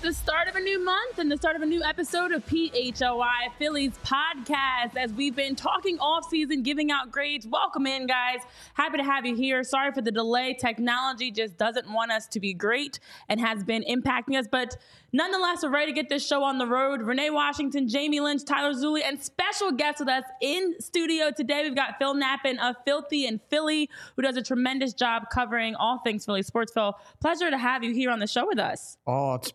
It's the start of a new month and the start of a new episode of PHLY Phillies podcast. As we've been talking off season, giving out grades. Welcome in, guys. Happy to have you here. Sorry for the delay. Technology just doesn't want us to be great and has been impacting us. But nonetheless, we're ready to get this show on the road. Renee Washington, Jamie Lynch, Tyler Zuli, and special guests with us in studio today. We've got Phil Nappen of Filthy in Philly, who does a tremendous job covering all things Philly sports. Phil, pleasure to have you here on the show with us. Oh, it's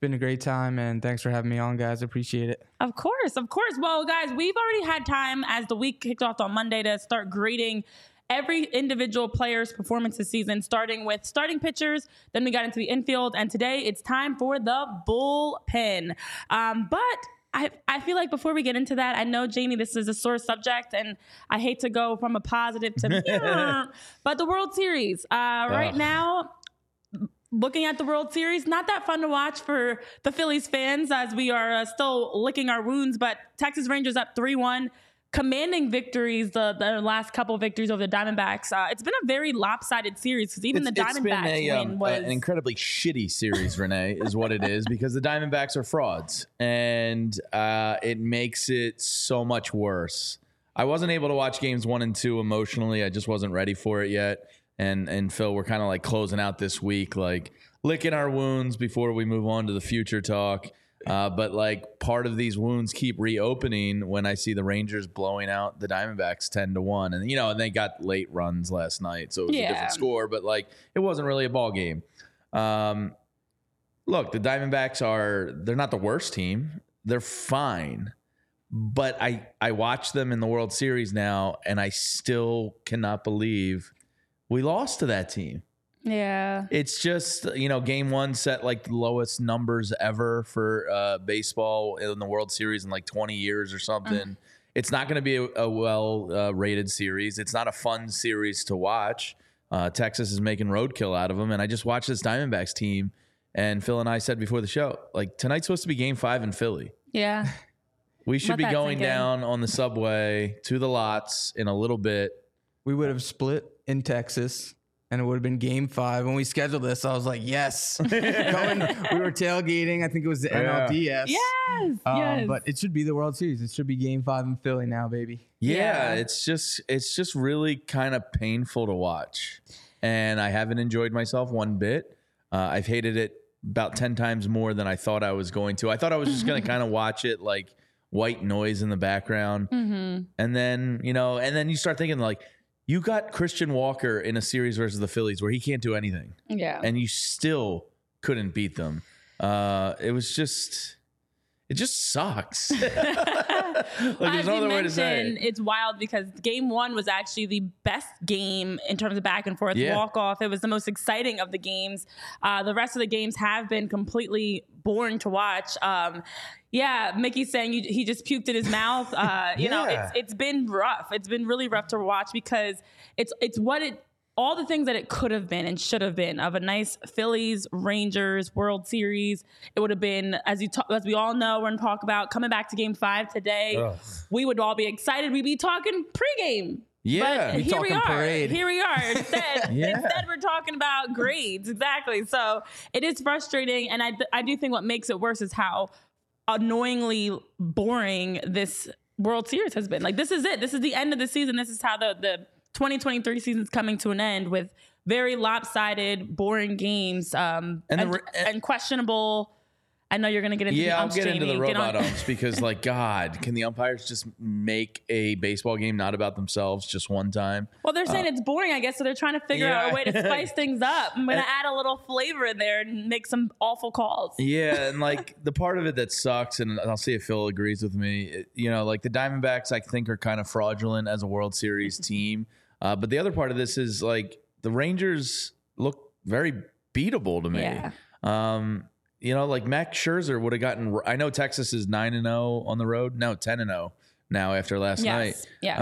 been a great time, and thanks for having me on, guys. Appreciate it. Of course. Well, guys, we've already had time as the week kicked off on Monday to start grading every individual player's performance this season, starting with starting pitchers. Then we got into the infield, and today it's time for the bullpen. But I feel like before we get into that, I know, Jamie, this is a sore subject, and I hate to go from a positive to but the World Series right now. Looking at the World Series, not that fun to watch for the Phillies fans as we are still licking our wounds, but Texas Rangers up 3-1, commanding victories, the last couple of victories over the Diamondbacks. It's been a very lopsided series because the Diamondbacks win was an incredibly shitty series, Renee, is what it is, because the Diamondbacks are frauds, and it makes it so much worse. I wasn't able to watch games 1 and 2 emotionally. I just wasn't ready for it yet. And Phil, we're kind of like closing out this week, like licking our wounds before we move on to the future talk. But like part of these wounds keep reopening when I see the Rangers blowing out the Diamondbacks 10-1, and and they got late runs last night, so it was a different score. But like it wasn't really a ball game. Look, the Diamondbacks they're not the worst team; they're fine. But I watch them in the World Series now, and I still cannot believe we lost to that team. Yeah. It's just, game one set like the lowest numbers ever for baseball in the World Series in like 20 years or something. It's not going to be a well-rated series. It's not a fun series to watch. Texas is making roadkill out of them. And I just watched this Diamondbacks team, and Phil and I said before the show, like, tonight's supposed to be game 5 in Philly. Yeah. We should be going down on the subway to the lots in a little bit. We would have split in Texas, and it would have been game 5. When we scheduled this, I was like, yes. We were tailgating. I think it was the NLDS. Yes, yes. But it should be the World Series. It should be game 5 in Philly now, baby. Yeah, it's just really kind of painful to watch. And I haven't enjoyed myself one bit. I've hated it about 10 times more than I thought I was going to. I thought I was just going to kind of watch it like white noise in the background. Mm-hmm. And then, you start thinking like, you got Christian Walker in a series versus the Phillies where he can't do anything. Yeah. And you still couldn't beat them. It just sucks. Like, there's no other way to say it. It's wild because game 1 was actually the best game in terms of back and forth walk-off. It was the most exciting of the games. The rest of the games have been completely boring to watch. Mickey's saying he just puked in his mouth. It's been rough. It's been really rough to watch because all the things that it could have been and should have been of a nice Phillies, Rangers, World Series. It would have been, as we all know, we're going to talk about coming back to game 5 today. Ugh. We would all be excited. We'd be talking pregame. Yeah, but here we are. Parade. Here we are. Instead, we're talking about grades. Exactly. So it is frustrating. And I do think what makes it worse is how annoyingly boring this World Series has been. Like, this is it. This is the end of the season. This is how the 2023 season's coming to an end with very lopsided, boring games, and questionable. I know you're going to get into the umps, I'll get Jamie. Into the robot umps because, like, God, can the umpires just make a baseball game not about themselves just one time? Well, they're saying it's boring, I guess, so they're trying to figure out a way to spice things up. I'm going to add a little flavor in there and make some awful calls. Yeah, and, like, the part of it that sucks, and I'll see if Phil agrees with me, the Diamondbacks, I think, are kind of fraudulent as a World Series team. But the other part of this is, like, the Rangers look very beatable to me. Yeah. Max Scherzer would have gotten. I know Texas is 9-0 on the road. No, 10-0 now after last night. Yes.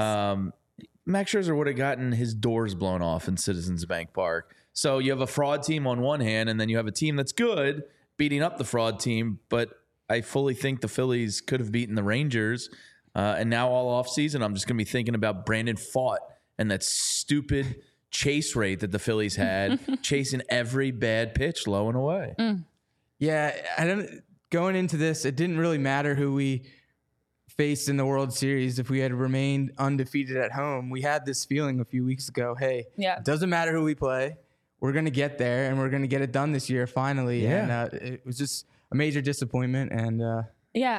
Max Scherzer would have gotten his doors blown off in Citizens Bank Park. So you have a fraud team on one hand, and then you have a team that's good beating up the fraud team. But I fully think the Phillies could have beaten the Rangers. And now all offseason, I'm just going to be thinking about Brandon Pfaadt and that stupid chase rate that the Phillies had, chasing every bad pitch low and away. Mm. Yeah, I don't. Going into this, it didn't really matter who we faced in the World Series. If we had remained undefeated at home, we had this feeling a few weeks ago. Hey, yeah, it doesn't matter who we play. We're going to get there, and we're going to get it done this year finally. Yeah. And it was just a major disappointment, and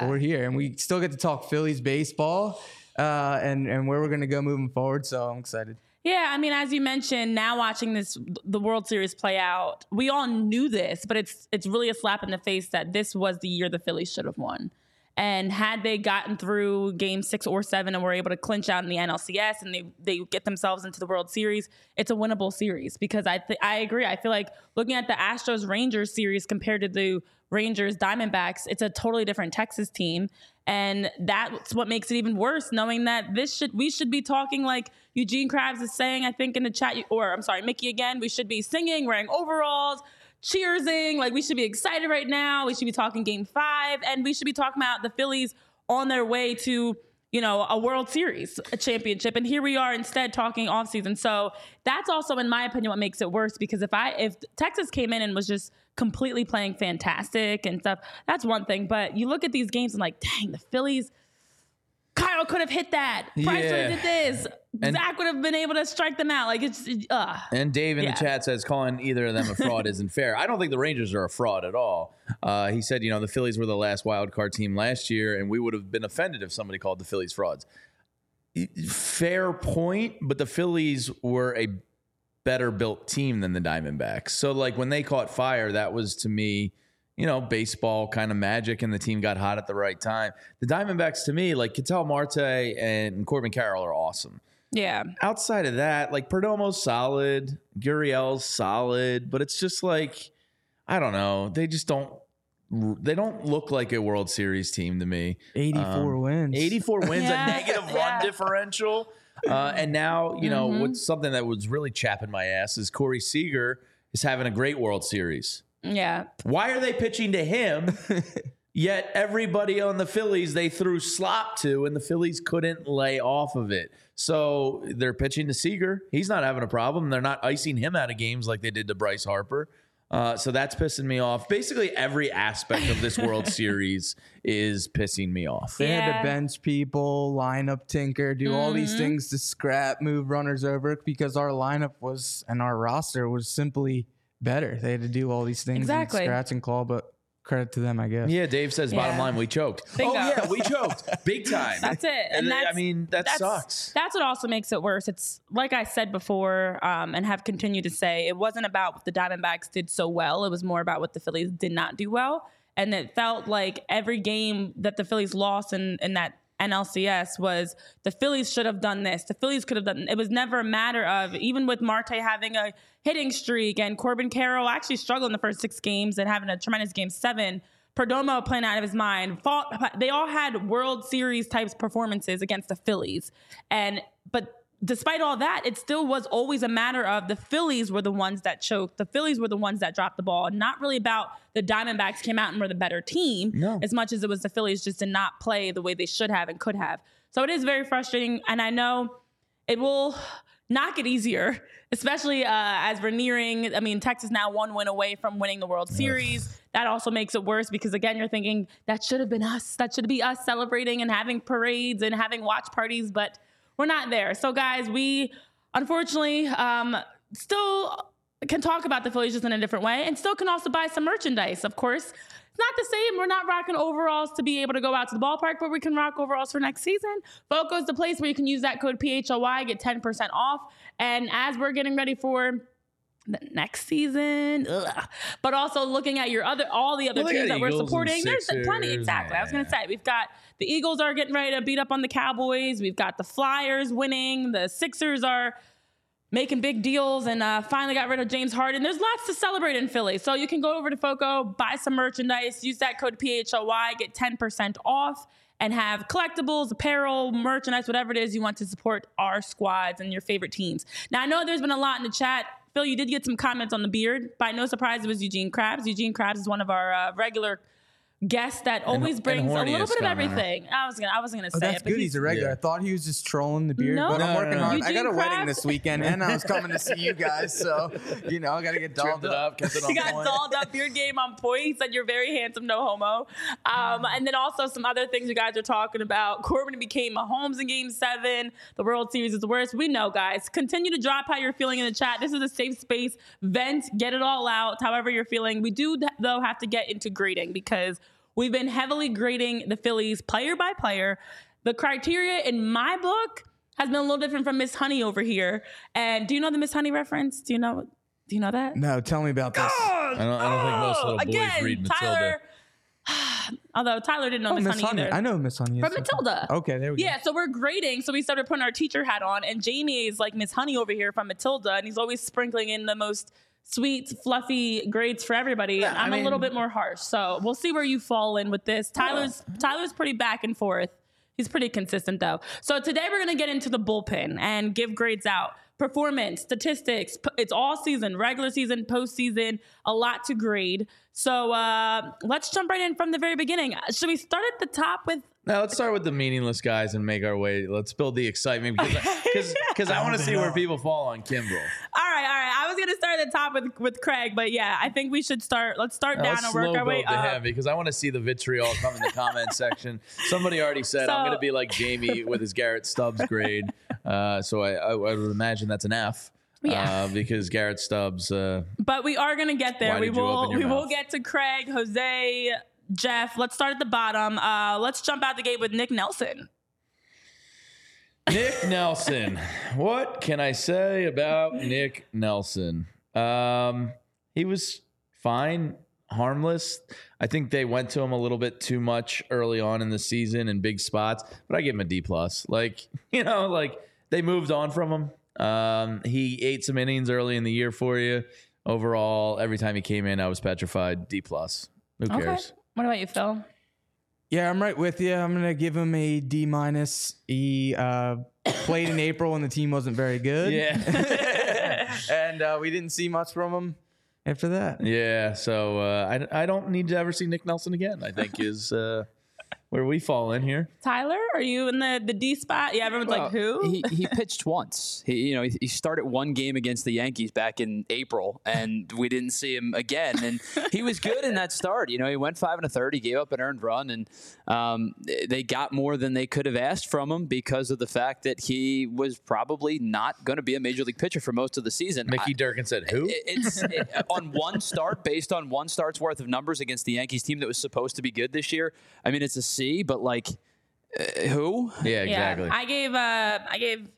we're here. And we still get to talk Phillies baseball and where we're going to go moving forward, so I'm excited. Yeah, I mean, as you mentioned, now watching the World Series play out, we all knew this, but it's really a slap in the face that this was the year the Phillies should have won. And had they gotten through Game 6 or 7 and were able to clinch out in the NLCS and they get themselves into the World Series, it's a winnable series because I agree. I feel like looking at the Astros-Rangers series compared to the Rangers-Diamondbacks, it's a totally different Texas team. And that's what makes it even worse, knowing that we should be talking like Eugene Krabs is saying, I think in the chat, or I'm sorry, Mickey again, we should be singing, wearing overalls, cheersing, like we should be excited right now. We should be talking Game 5, and we should be talking about the Phillies on their way to, you know, a World Series, a championship. And here we are instead talking offseason. So that's also, in my opinion, what makes it worse, because if Texas came in and was just completely playing fantastic and stuff, that's one thing. But you look at these games and like, dang, the Phillies, Kyle could have hit that. Price would have did this. And Zach would have been able to strike them out. Like And Dave in the chat says calling either of them a fraud isn't fair. I don't think the Rangers are a fraud at all. He said, you know, the Phillies were the last wild card team last year, and we would have been offended if somebody called the Phillies frauds. Fair point, but the Phillies were a better built team than the Diamondbacks. So like when they caught fire, that was to me, you know, baseball kind of magic, and the team got hot at the right time. The Diamondbacks, to me, like Ketel Marte and Corbin Carroll are awesome. Yeah. Outside of that, like Perdomo's solid, Gurriel's solid, but it's just like, I don't know. They don't look like a World Series team to me. 84 wins, a negative run differential. And now, you know, what's something that was really chapping my ass is Corey Seager is having a great World Series. Yeah. Why are they pitching to him? Yet everybody on the Phillies they threw slop to, and the Phillies couldn't lay off of it. So they're pitching to Seager. He's not having a problem. They're not icing him out of games like they did to Bryce Harper. So that's pissing me off. Basically, every aspect of this World Series is pissing me off. They had to bench people, lineup tinker, do all these things to scrap, move runners over because our lineup was and our roster was simply better. They had to do all these things and scratch and claw, but credit to them, I guess. Yeah, Dave says, bottom line, we choked. Bingo. Oh, yeah, we choked. Big time. That's it. And I mean, that sucks. That's what also makes it worse. It's like I said before and have continued to say, it wasn't about what the Diamondbacks did so well. It was more about what the Phillies did not do well. And it felt like every game that the Phillies lost in that NLCS was the Phillies should have done this. The Phillies could have done it. It was never a matter of, even with Marte having a hitting streak and Corbin Carroll actually struggling the first 6 games and having a tremendous Game 7, Perdomo playing out of his mind. They all had World Series types performances against the Phillies. But despite all that, it still was always a matter of the Phillies were the ones that choked. The Phillies were the ones that dropped the ball. Not really about the Diamondbacks came out and were the better team as much as it was the Phillies just did not play the way they should have and could have. So it is very frustrating. And I know it will not get easier, especially as we're nearing. I mean, Texas now 1 win away from winning the World Series. That also makes it worse because, again, you're thinking that should have been us. That should be us celebrating and having parades and having watch parties. But we're not there. So, guys, we unfortunately still can talk about the Phillies just in a different way and still can also buy some merchandise, of course. It's not the same. We're not rocking overalls to be able to go out to the ballpark, but we can rock overalls for next season. FOCO is the place where you can use that code PHLY, get 10% off. And as we're getting ready for the next season, but also looking at your all the other teams that we're supporting. There's plenty, exactly. I was going to say, we've got the Eagles are getting ready to beat up on the Cowboys. We've got the Flyers winning. The Sixers are making big deals and finally got rid of James Harden. There's lots to celebrate in Philly. So you can go over to FOCO, buy some merchandise, use that code PHLY, get 10% off, and have collectibles, apparel, merchandise, whatever it is you want to support our squads and your favorite teams. Now, I know there's been a lot in the chat. Phil, you did get some comments on the beard. By no surprise, it was Eugene Krabs. Eugene Krabs is one of our regular guest that always brings a little bit of everything. I wasn't gonna say that's it. But good. He's a regular. Yeah. I thought he was just trolling the beard, but I'm working hard. I got a wedding this weekend, and I was coming to see you guys, so you know I got to get dolled up. Kept it on point. Dolled up. Beard game on point. He said you're very handsome, no homo. And then also some other things you guys are talking about. Corbin became Mahomes in Game 7. The World Series is the worst. We know, guys. Continue to drop how you're feeling in the chat. This is a safe space. Vent. Get it all out. However you're feeling. We do though have to get into grading because we've been heavily grading the Phillies player by player. The criteria in my book has been a little different from Miss Honey over here. And do you know the Miss Honey reference? Do you know that? No, tell me about this. I don't think most little boys read Matilda. Although Tyler didn't know Miss Honey either. I know Miss Honey. From Matilda. Okay, there we go. Yeah, so we're grading. So we started putting our teacher hat on. And Jamie is like Miss Honey over here from Matilda. And he's always sprinkling in the most sweet, fluffy grades for everybody. Yeah, I'm a little bit more harsh. So we'll see where you fall in with this. Tyler's pretty back and forth. He's pretty consistent, though. So today we're going to get into the bullpen and give grades out. Performance, statistics, it's all season, regular season, postseason, a lot to grade. So let's jump right in from the very beginning. Should we start at the top with... Now let's start with the meaningless guys and make our way. Let's build the excitement because I want to see where people fall on Kimbrel. All right. I was going to start at the top with Craig, but yeah, I think we should start. Let's start down and work our way up. Because I want to see the vitriol come in the comment section. Somebody already said I'm going to be like Jamie with his Garrett Stubbs grade. So I would imagine that's an F. Yeah. Because Garrett Stubbs. But we are going to get there. We will get to Craig, Jose, Jeff. Let's start at the bottom. Let's jump out the gate with Nick Nelson. Nick Nelson. What can I say about Nick Nelson? He was fine, harmless. I think they went to him a little bit too much early on in the season in big spots, but I give him a D+. Like they moved on from him. He ate some innings early in the year for you. Overall, every time he came in, I was petrified. D+. Who cares? Okay. What about you, Phil? Yeah, I'm right with you. I'm going to give him a D-. He played in April and the team wasn't very good. Yeah. And we didn't see much from him after that. Yeah, so I don't need to ever see Nick Nelson again, I think, is where we fall in here. Tyler, are you in the D spot? Yeah, everyone's like, who? He pitched once. He started one game against the Yankees back in April, and we didn't see him again. And he was good in that start. He went 5 1/3. He gave up an earned run, and they got more than they could have asked from him because of the fact that he was probably not going to be a major league pitcher for most of the season. Mickey Durkin said, who? On one start, based on one start's worth of numbers against the Yankees team that was supposed to be good this year. I mean, it's a C, but like who? Yeah, exactly. Yeah. I gave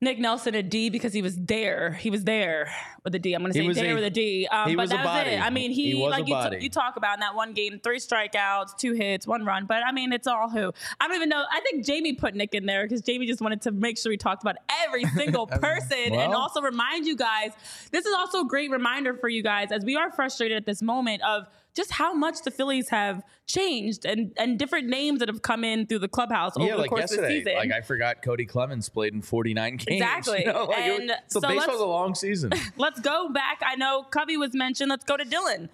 Nick Nelson a D because he was there. He was there with a D. I'm going to say there with a D. But that was it. I mean, he like you talk about in that one game, 3 strikeouts, 2 hits, 1 run. But I mean, it's all who. I don't even know. I think Jamie put Nick in there because Jamie just wanted to make sure we talked about every single person. And also remind you guys, this is also a great reminder for you guys as we are frustrated at this moment of just how much the Phillies have changed and different names that have come in through the clubhouse over the course of the season. Like I forgot Cody Clemens played in 49 games. Exactly. So baseball's a long season. Let's go back. I know Covey was mentioned. Let's go to Dylan.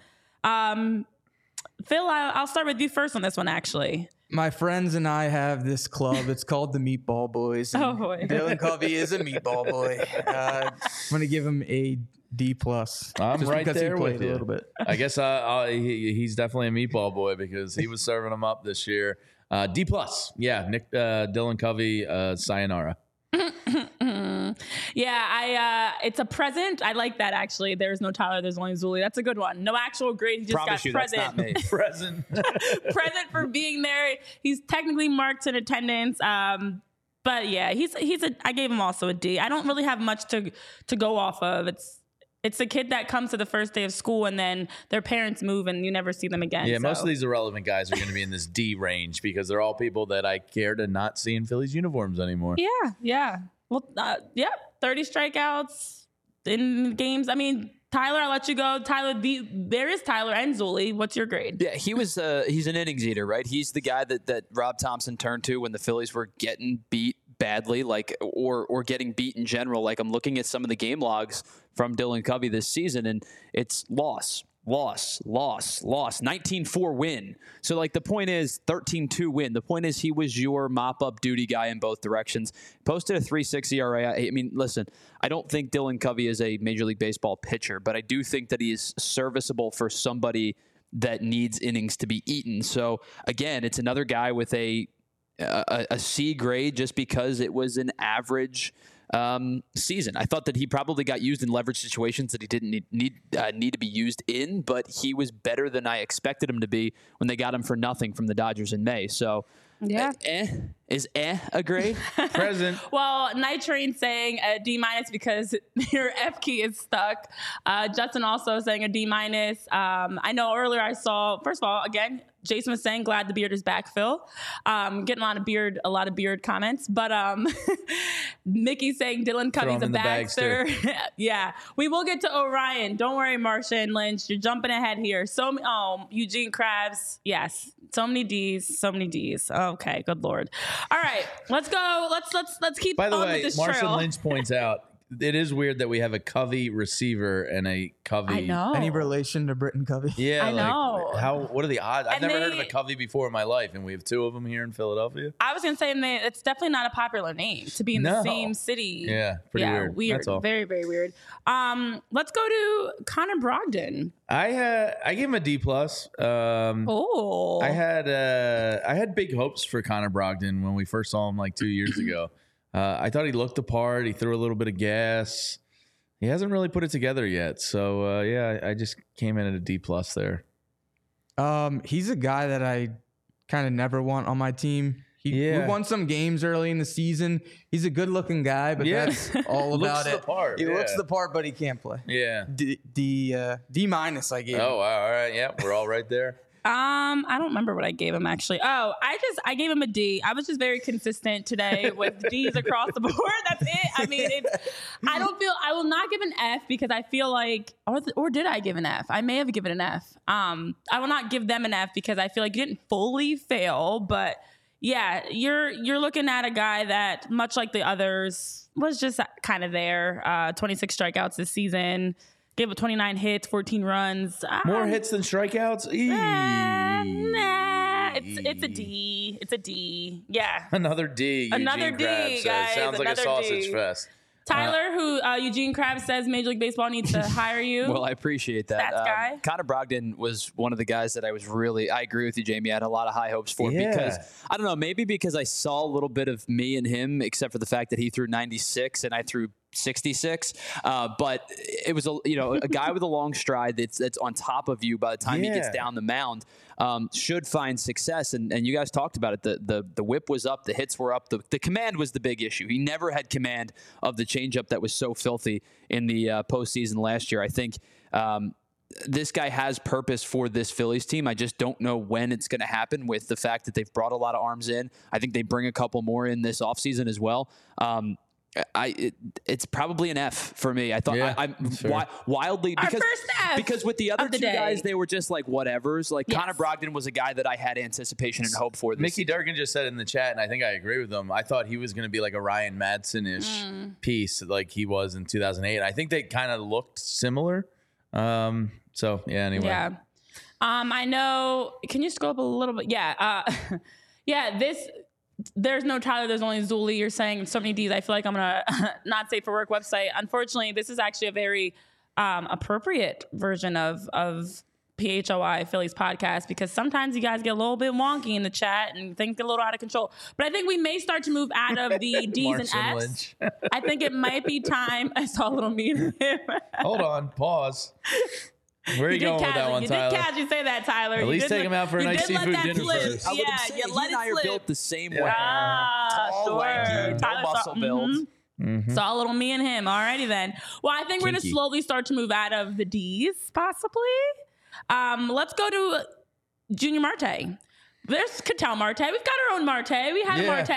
Phil, I'll start with you first on this one, actually. My friends and I have this club. It's called the Meatball Boys. Oh, boy. Dylan Covey is a meatball boy. I'm going to give him a D+. I'm right there with you. A little bit. I guess he's definitely a meatball boy because he was serving him up this year. D+. Yeah, Nick Dylan Covey, sayonara. Yeah, it's a present. I like that, actually. There's no Tyler. There's only Zuli. That's a good one. No actual grade. He just got present. Present. Present for being there. He's technically marked in attendance. But yeah, I gave him also a D. I don't really have much to go off of. It's the kid that comes to the first day of school and then their parents move and you never see them again. Yeah, most of these irrelevant guys are going to be in this D range because they're all people that I care to not see in Phillies uniforms anymore. Yeah. Well, 30 strikeouts in games. I mean, Tyler, I'll let you go. Tyler, there is Tyler and Zuli. What's your grade? Yeah, he was. He's an innings eater, right? He's the guy that Rob Thompson turned to when the Phillies were getting beat badly, like or getting beat in general. Like I'm looking at some of the game logs from Dylan Covey this season, and it's loss, loss, loss, loss, 19-4 win. So, like, the point is 13-2 win. The point is he was your mop-up duty guy in both directions. Posted a 3.6 ERA. I mean, listen, I don't think Dylan Covey is a Major League Baseball pitcher, but I do think that he is serviceable for somebody that needs innings to be eaten. So, again, it's another guy with a C grade just because it was an average season. I thought that he probably got used in leverage situations that he didn't need to be used in, but he was better than I expected him to be when they got him for nothing from the Dodgers in May. So, yeah, is a grade? Present. Well, Night Train saying a D- because your F key is stuck. Justin also saying a D-. I know earlier I saw, first of all, again, Jason was saying, glad the beard is back, Phil. Getting a lot of beard comments. But Mickey saying Dylan Covey's a bagster. Yeah. We will get to Orion. Don't worry, Marsha and Lynch. You're jumping ahead here. Eugene Krabs. Yes. So many D's. Okay. Good Lord. All right. Let's go. Let's keep on with this trail. By the way, Marsha Lynch points out, it is weird that we have a Covey receiver and a Covey. I know. Any relation to Britton Covey? Yeah. I know. What are the odds? I've never heard of a Covey before in my life, and we have two of them here in Philadelphia. I was going to say, it's definitely not a popular name to be in the same city. Yeah. Pretty weird. That's all. Very, very weird. Let's go to Connor Brogdon. I gave him a D+. I had big hopes for Connor Brogdon when we first saw him like 2 years ago. I thought he looked the part. He threw a little bit of gas. He hasn't really put it together yet. So, I just came in at a D+ there. He's a guy that I kind of never want on my team. We won some games early in the season. He's a good-looking guy, but that's all about it. Looks the part. He looks the part, but he can't play. Yeah. D-, I gave him. Oh, all right. Yeah, we're all right there. I don't remember what I gave him actually. Oh, I gave him a D. I was just very consistent today with D's across the board. That's it. I mean, I will not give an F because I feel like, or did I give an F? I may have given an F. I will not give them an F because I feel like you didn't fully fail, but yeah, you're looking at a guy that, much like the others, was just kind of there. 26 strikeouts this season. Gave up 29 hits, 14 runs. More hits than strikeouts? Nah. It's a D. It's a D. Yeah. Another D. Another Eugene D, Krabs guys. Says. Sounds another like a sausage D. fest. Tyler, who Eugene Krabs says Major League Baseball needs to hire you. Well, I appreciate that. Stats guy. Connor Brogdon was one of the guys that I agree with you, Jamie. I had a lot of high hopes for because, I don't know, maybe because I saw a little bit of me in him, except for the fact that he threw 96 and I threw 66, but it was a guy with a long stride that's on top of you by the time he gets down the mound, should find success. And you guys talked about it. The whip was up, the hits were up, the command was the big issue. He never had command of the changeup that was so filthy in the postseason last year. I think this guy has purpose for this Phillies team. I just don't know when it's going to happen with the fact that they've brought a lot of arms in. I think they bring a couple more in this offseason as well. It's probably an F for me. I thought wildly because with the other two guys, they were just like whatevers. Like Connor Brogdon was a guy that I had anticipation and hope for. This Mickey Durkin just said in the chat, and I think I agree with him. I thought he was going to be like a Ryan Madsen-ish piece, like he was in 2008. I think they kind of looked similar. Anyway. Yeah. I know. Can you scroll up a little bit? Yeah. There's no Tyler. There's only Zuli. You're saying so many D's. I feel like I'm going to not safe for work website. Unfortunately, this is actually a very appropriate version of PHLY Phillies podcast because sometimes you guys get a little bit wonky in the chat and things get a little out of control. But I think we may start to move out of the D's and F's. I think it might be time. I saw a little meme. Hold on. Pause. Where are you going with that one, Tyler? You did casually say that, Tyler. At least take him out for a nice seafood dinner first. Yeah, you let it slip. He and I are built the same way. Tall, lanky, no muscle build. Mm-hmm. Saw a little me and him. Alrighty then. Well, I think we're going to slowly start to move out of the D's, possibly. Let's go to Junior Marte. There's Ketel Marte. We've got our own Marte. We had a Marte.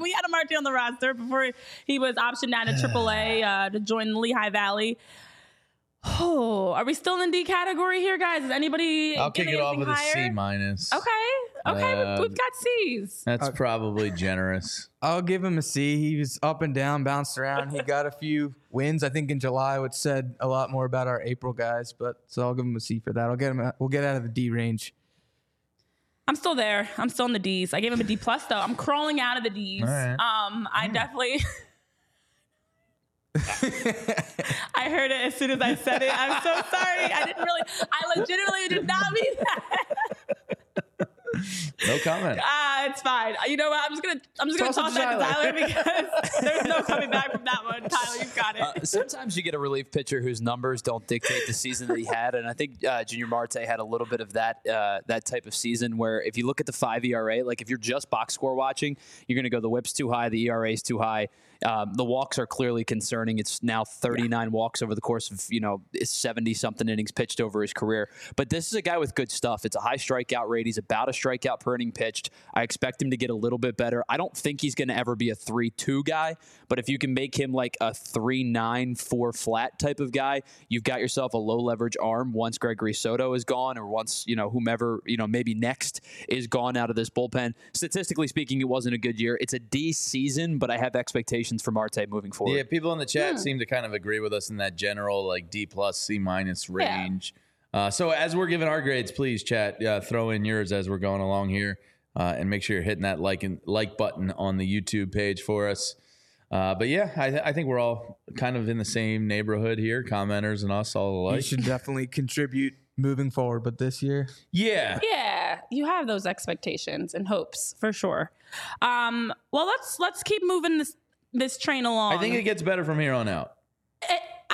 We had a Marte on the roster before he was optioned down to AAA to join the Lehigh Valley. Oh, are we still in D category here, guys? Is anybody? I'll kick it off with a C-. Okay. Okay, we've got C's. That's probably generous. I'll give him a C. He was up and down, bounced around. He got a few wins, I think, in July, which said a lot more about our April guys. But so I'll give him a C for that. We'll get out of the D range. I'm still there. I'm still in the D's. I gave him a D plus though. I'm crawling out of the D's. Right. Definitely. I heard it as soon as I said it. I'm so sorry. I legitimately did not mean that. No comment. It's fine. You know what? I'm just gonna toss that to Tyler because there's no coming back from that one. Tyler, you've got it. Sometimes you get a relief pitcher whose numbers don't dictate the season that he had, and I think Junior Marte had a little bit of that type of season where if you look at the 5 ERA, like if you're just box score watching, you're gonna go the whip's too high, the ERA's too high. The walks are clearly concerning. It's now 39 walks over the course of 70-something innings pitched over his career. But this is a guy with good stuff. It's a high strikeout rate. He's about a strikeout per inning pitched. I expect him to get a little bit better. I don't think he's going to ever be a 3.2 guy, but if you can make him like a 3.94 flat type of guy, you've got yourself a low leverage arm once Gregory Soto is gone or once whomever maybe next is gone out of this bullpen. Statistically speaking, it wasn't a good year. It's a D season, but I have expectations for Marte moving forward. Yeah, people in the chat seem to kind of agree with us in that general like D plus, C minus range. Yeah. So as we're giving our grades, please chat, throw in yours as we're going along here, and make sure you're hitting that like button on the YouTube page for us. But yeah, I think we're all kind of in the same neighborhood here, commenters and us all alike. You should definitely contribute moving forward, but this year, yeah, you have those expectations and hopes for sure. Well, let's keep moving this train along. I think it gets better from here on out.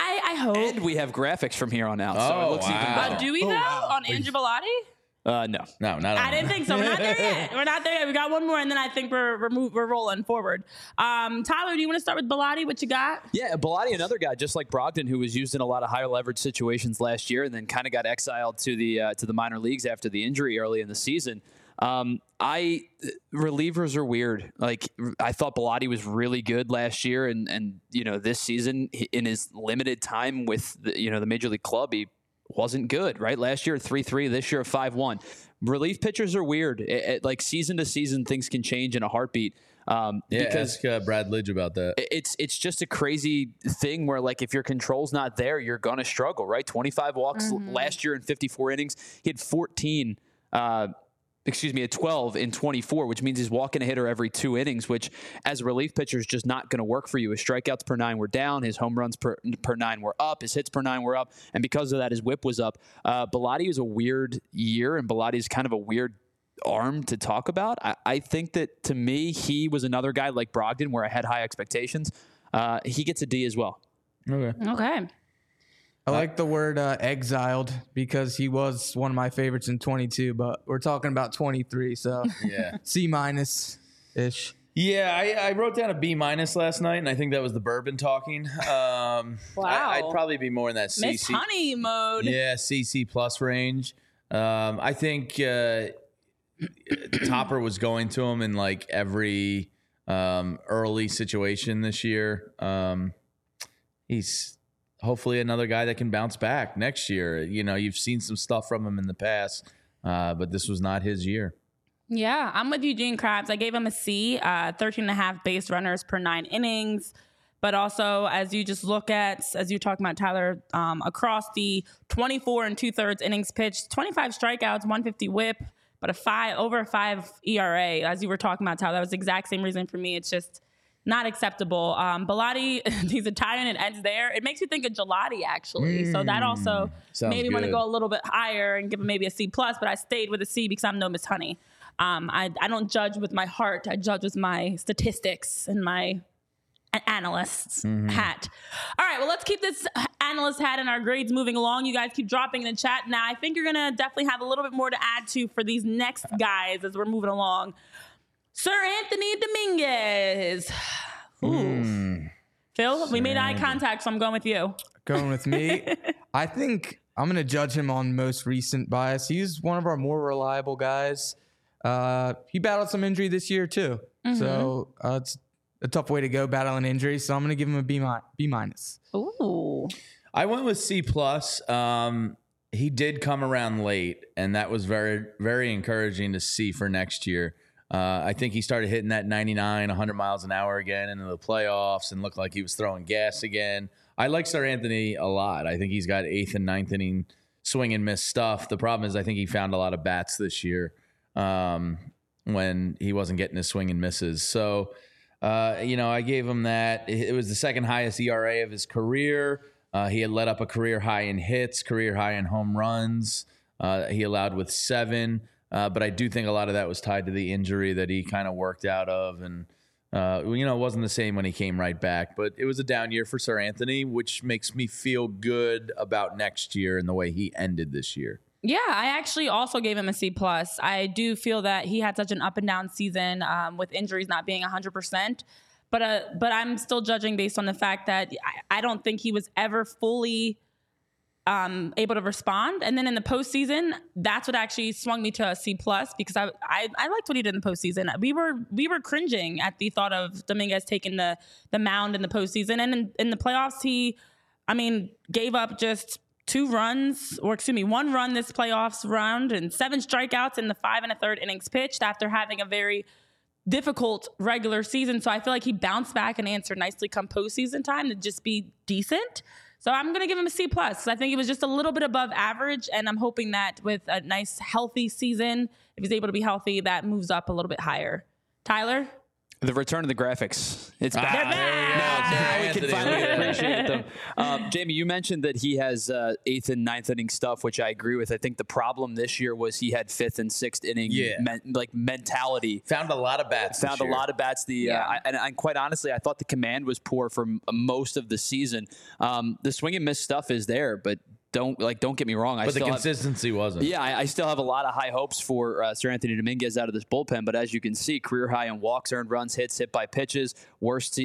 I hope. And we have graphics from here on out, so it looks even better. Do we though on Andrew Bellatti? No, not. I didn't think so. We're not there yet. We got one more, and then I think we're rolling forward. Tyler, do you want to start with Bellatti? What you got? Yeah, Bellatti, another guy just like Brogdon, who was used in a lot of higher leverage situations last year, and then kind of got exiled to the minor leagues after the injury early in the season. Relievers are weird. Like I thought Bellatti was really good last year, and this season in his limited time with the major league club, he wasn't good. Right, last year 3.3, this year 5.1. Relief pitchers are weird. Like season to season, things can change in a heartbeat. Because ask Brad Lidge about that. It's just a crazy thing where like if your control's not there, you're gonna struggle. Right, 25 walks last year in 54 innings. He had 14. At 12 in 24, which means he's walking a hitter every 2 innings, which as a relief pitcher is just not going to work for you. His strikeouts per 9 were down. His home runs per 9 were up. His hits per 9 were up. And because of that, his whip was up. Bellatti is a weird year, and Bellatti is kind of a weird arm to talk about. I think that, to me, he was another guy like Brogdon where I had high expectations. He gets a D as well. Okay. I like the word exiled because he was one of my favorites in 22, but we're talking about 23, so C-minus-ish. Yeah, I wrote down a B-minus last night, and I think that was the bourbon talking. Wow. I'd probably be more in that C. Miss Honey mode. Yeah, C-plus range. I think Topper was going to him in like every early situation this year. He's... hopefully another guy that can bounce back next year. You've seen some stuff from him in the past, but this was not his year. Yeah, I'm with Eugene Krabs. I gave him a C, 13.5 base runners per 9 innings. But also, as you talk about, Tyler, across the 24 and 2/3 innings pitched, 25 strikeouts, 150 whip, but over a 5 ERA. As you were talking about, Tyler, that was the exact same reason for me. It's just... not acceptable. Bellatti, he's Italian, it ends there. It makes me think of gelati, actually. So that also made me want to go a little bit higher and give him maybe a C+, but I stayed with a C because I'm no Miss Honey. I don't judge with my heart. I judge with my statistics and my analyst's hat. All right, well, let's keep this analyst hat and our grades moving along. You guys keep dropping in the chat. Now, I think you're going to definitely have a little bit more to add to for these next guys as we're moving along. Seranthony Dominguez. Phil, we made eye contact, so I'm going with you. Going with me? I think I'm going to judge him on most recent bias. He's one of our more reliable guys. He battled some injury this year, too. So it's a tough way to go, battling injury. So I'm going to give him a B minus. Ooh. I went with C+. he did come around late, and that was very, very encouraging to see for next year. I think he started hitting that 99, 100 miles an hour again into the playoffs and looked like he was throwing gas again. I like Seranthony a lot. I think he's got 8th and 9th inning swing and miss stuff. The problem is I think he found a lot of bats this year when he wasn't getting his swing and misses. So, I gave him that. It was the second highest ERA of his career. He had let up a career high in hits, career high in home runs. He allowed with 7. But I do think a lot of that was tied to the injury that he kind of worked out of. And, it wasn't the same when he came right back. But it was a down year for Seranthony, which makes me feel good about next year and the way he ended this year. Yeah, I actually also gave him a C+. I do feel that he had such an up and down season with injuries not being 100%. But I'm still judging based on the fact that I don't think he was ever fully able to respond. And then in the postseason, that's what actually swung me to a C+ because I liked what he did in the postseason. We were cringing at the thought of Dominguez taking the mound in the postseason. And in the playoffs, he gave up just 1 run this playoffs round and 7 strikeouts in the 5 1/3 innings pitched after having a very difficult regular season. So I feel like he bounced back and answered nicely come postseason time to just be decent. So I'm going to give him a C+. I think he was just a little bit above average, and I'm hoping that with a nice, healthy season, if he's able to be healthy, that moves up a little bit higher. Tyler? The return of the graphics. It's back. They're back. Now we can finally appreciate them. Jamie, you mentioned that he has 8th and 9th inning stuff, which I agree with. I think the problem this year was he had 5th and 6th inning mentality. Found a lot of bats. And quite honestly, I thought the command was poor for most of the season. The swing and miss stuff is there, but don't get me wrong. But the consistency wasn't. Yeah, I still have a lot of high hopes for Seranthony Dominguez out of this bullpen. But as you can see, career high in walks, earned runs, hits, hit by pitches, worst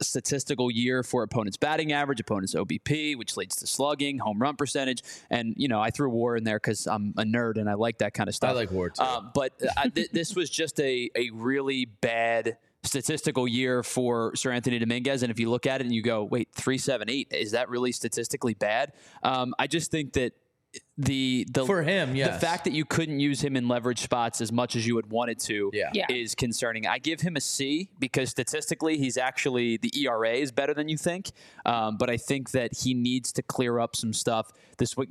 statistical year for opponents' batting average, opponents' OBP, which leads to slugging, home run percentage, and I threw WAR in there because I'm a nerd and I like that kind of stuff. I like WAR too. This was just a really bad statistical year for Seranthony Dominguez. And if you look at it and you go, wait, 3.78, is that really statistically bad? I just think that the fact that you couldn't use him in leverage spots as much as you had wanted to is concerning. I give him a C because statistically he's actually, the ERA is better than you think. But I think that he needs to clear up some stuff,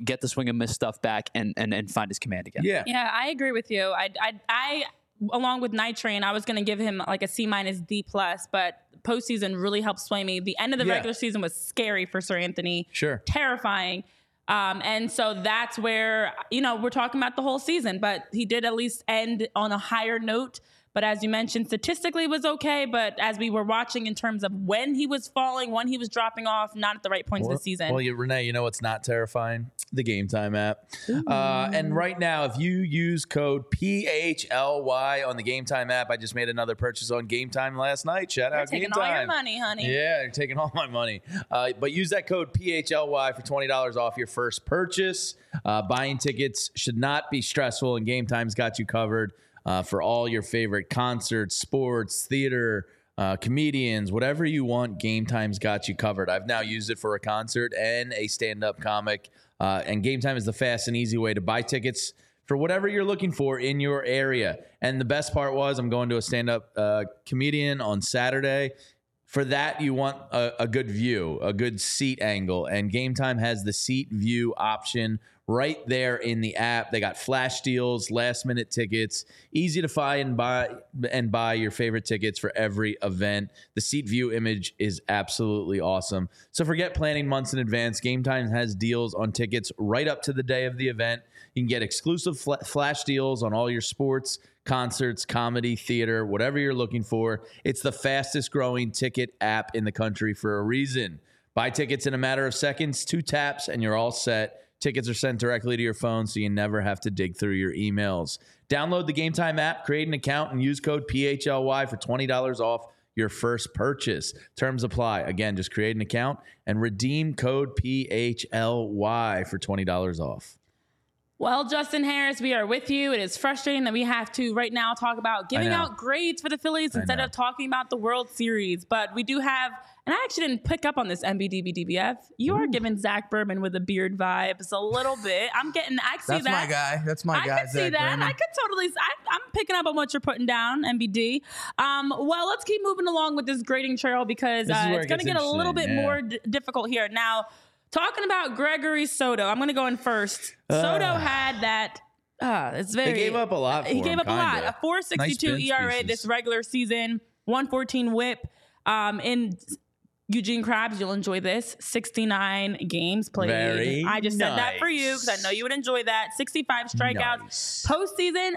get the swing and miss stuff back and find his command again. Yeah. Yeah, I agree with you. I along with Night Train, I was going to give him like a C-, D+, but postseason really helped sway me. The end of the regular season was scary for Seranthony. Sure. Terrifying. And so that's where, we're talking about the whole season, but he did at least end on a higher note. But as you mentioned, statistically it was okay. But as we were watching in terms of when he was falling, when he was dropping off, not at the right points of the season. Well, Renee, what's not terrifying? The Game Time app. And right now, if you use code PHLY on the Game Time app, I just made another purchase on Game Time last night. Shout out Game Time. You're taking all your money, honey. Yeah, you're taking all my money. But use that code PHLY for $20 off your first purchase. Buying tickets should not be stressful, and Game Time's got you covered. For all your favorite concerts, sports, theater, comedians, whatever you want, Game Time's got you covered. I've now used it for a concert and a stand-up comic. And Game Time is the fast and easy way to buy tickets for whatever you're looking for in your area. And the best part was I'm going to a stand-up comedian on Saturday. For that, you want a good view, a good seat angle. And Game Time has the seat view option right there in the app. They got flash deals, last-minute tickets, easy to find and buy your favorite tickets for every event. The seat view image is absolutely awesome. So forget planning months in advance. Game Time has deals on tickets right up to the day of the event. You can get exclusive flash deals on all your sports, concerts, comedy, theater, whatever you're looking for. It's the fastest-growing ticket app in the country for a reason. Buy tickets in a matter of seconds, 2 taps, and you're all set. Tickets are sent directly to your phone, so you never have to dig through your emails. Download the Game Time app, create an account, and use code PHLY for $20 off your first purchase. Terms apply. Again, just create an account and redeem code PHLY for $20 off. Well, Justin Harris, we are with you. It is frustrating that we have to right now talk about giving out grades for the Phillies instead of talking about the World Series. But we do have, and I actually didn't pick up on this, MBDBDBF. You are giving Zach Berman with a beard vibes a little bit. I'm getting, I see that. That's my guy. That's my guy, Zach Berman. I could totally, I'm picking up on what you're putting down, MBD. Well, let's keep moving along with this grading trail because it's going to get a little bit more difficult here. Now, talking about Gregory Soto, I'm going to go in first. Soto had that. It's very. They gave up a lot. For he gave him, up kinda. A lot. A 4.62 nice ERA pieces. This regular season. 1.14 WHIP. In Eugene Krabs, you'll enjoy this. 69 games played. Very I just nice. Said that for you because I know you would enjoy that. 65 strikeouts. Nice. Postseason,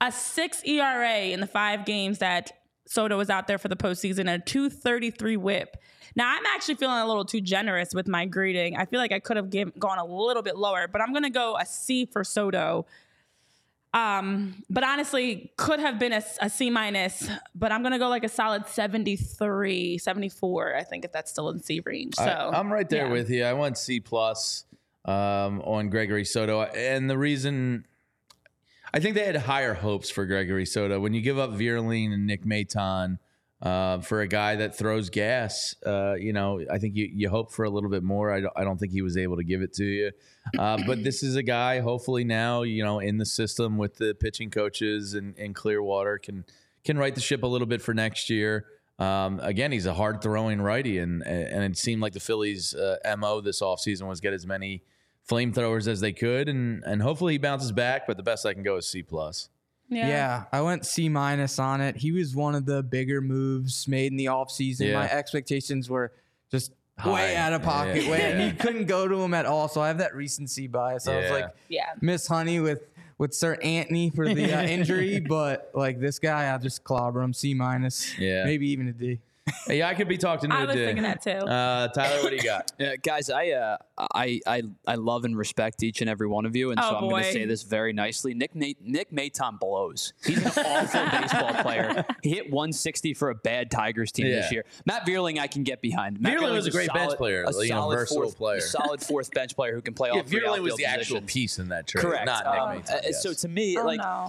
a 6 ERA in the 5 games that Soto was out there for the postseason. A 2.33 WHIP. Now, I'm actually feeling a little too generous with my grading. I feel like I could have gone a little bit lower, but I'm going to go a C for Soto. But honestly, could have been a C minus, but I'm going to go like a solid 73, 74, I think, if that's still in C range. So I'm right there with you. I went C plus on Gregory Soto. And the reason, I think they had higher hopes for Gregory Soto. When you give up Vierline and Nick Maton, for a guy that throws gas, I think you hope for a little bit more. I don't think he was able to give it to you. But this is a guy, hopefully now, in the system with the pitching coaches and Clearwater can right the ship a little bit for next year. Again, he's a hard throwing righty. And it seemed like the Phillies MO this offseason was get as many flamethrowers as they could. And hopefully he bounces back, but the best I can go is C plus. Yeah, I went C minus on it. He was one of the bigger moves made in the offseason. Yeah. My expectations were just way out of pocket. Yeah. And you couldn't go to him at all. So I have that recency bias. I was like, Miss Honey with Sir Anthony for the injury. But like this guy, I'll just clobber him. C minus. Yeah. Maybe even a D. Yeah, I could be talked into it. I was thinking that too. Tyler, what do you got? Guys, I love and respect each and every one of you, and so I'm going to say this very nicely. Nick Maton blows. He's an awful baseball player. He hit 160 for a bad Tigers team this year. Matt Vierling, I can get behind. Matt Vierling was a great bench player, solid fourth bench player who can play all three outfield positions. Vierling was the actual piece in that trade, correct? Not Nick Maton. Yes. So to me,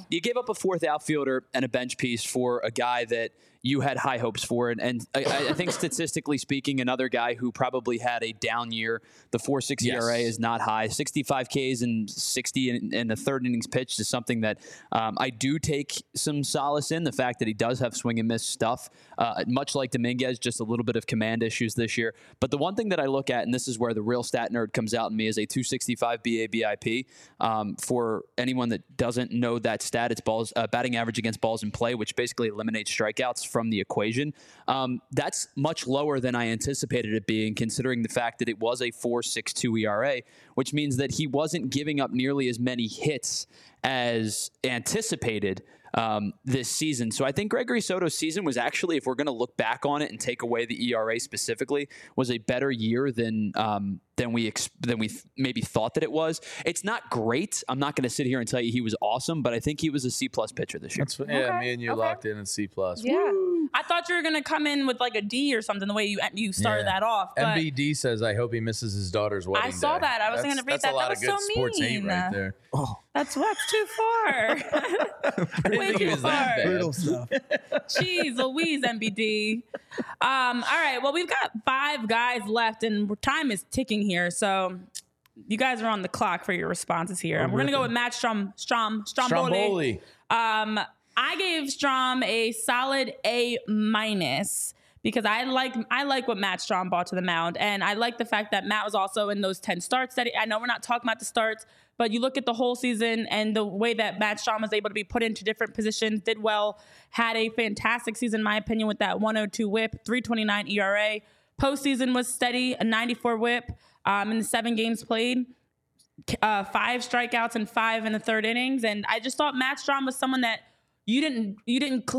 you gave up a fourth outfielder and a bench piece for a guy that you had high hopes for it. And I think statistically speaking, another guy who probably had a down year, the 4.60 ERA is not high. 65 Ks and 60 and a third innings pitched is something that I do take some solace in, the fact that he does have swing and miss stuff, much like Dominguez, just a little bit of command issues this year. But the one thing that I look at, and this is where the real stat nerd comes out in me, is a 265 BABIP. For anyone that doesn't know that stat, it's batting average against balls in play, which basically eliminates strikeouts from the equation. That's much lower than I anticipated it being, considering the fact that it was a 4.62 ERA, which means that he wasn't giving up nearly as many hits as anticipated this season. So I think Gregory Soto's season was actually, if we're going to look back on it and take away the ERA specifically, was a better year than we maybe thought that it was. It's not great. I'm not going to sit here and tell you he was awesome, but I think he was a C plus pitcher this year. That's what, me and you locked in at C plus. Yeah. Woo. I thought you were going to come in with like a D or something, the way you started that off. But MBD says, I hope he misses his daughter's wedding day. I saw that. I was going to read that. That was so mean. That's a lot of good sports hate right there. Oh. That's too far. Way too far. Brutal stuff. Jeez Louise, MBD. All right. Well, we've got 5 guys left, and time is ticking here. So you guys are on the clock for your responses here. We're going to go with Matt Stromboli. I gave Strahm a solid A minus because I like what Matt Strahm brought to the mound. And I like the fact that Matt was also in those 10 starts. I know we're not talking about the starts, but you look at the whole season and the way that Matt Strahm was able to be put into different positions, did well, had a fantastic season, in my opinion, with that 102 WHIP, 329 ERA. Postseason was steady, a 94 WHIP in the 7 games played, 5 strikeouts and 5 in the third innings. And I just thought Matt Strahm was someone that you didn't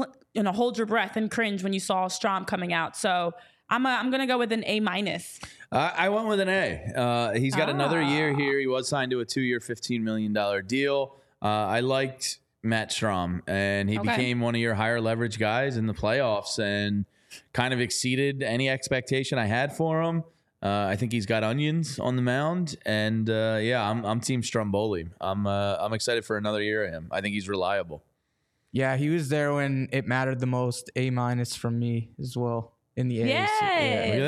hold your breath and cringe when you saw Strahm coming out. So I'm going to go with an A minus. I went with an A. He's got another year here. He was signed to a 2-year, $15 million deal. I liked Matt Strahm, and he became one of your higher leverage guys in the playoffs and kind of exceeded any expectation I had for him. I think he's got onions on the mound, and yeah, I'm Team Stromboli. I'm excited for another year of him. I think he's reliable. Yeah, he was there when it mattered the most. A- from me as well in the A's. Yeah. Look at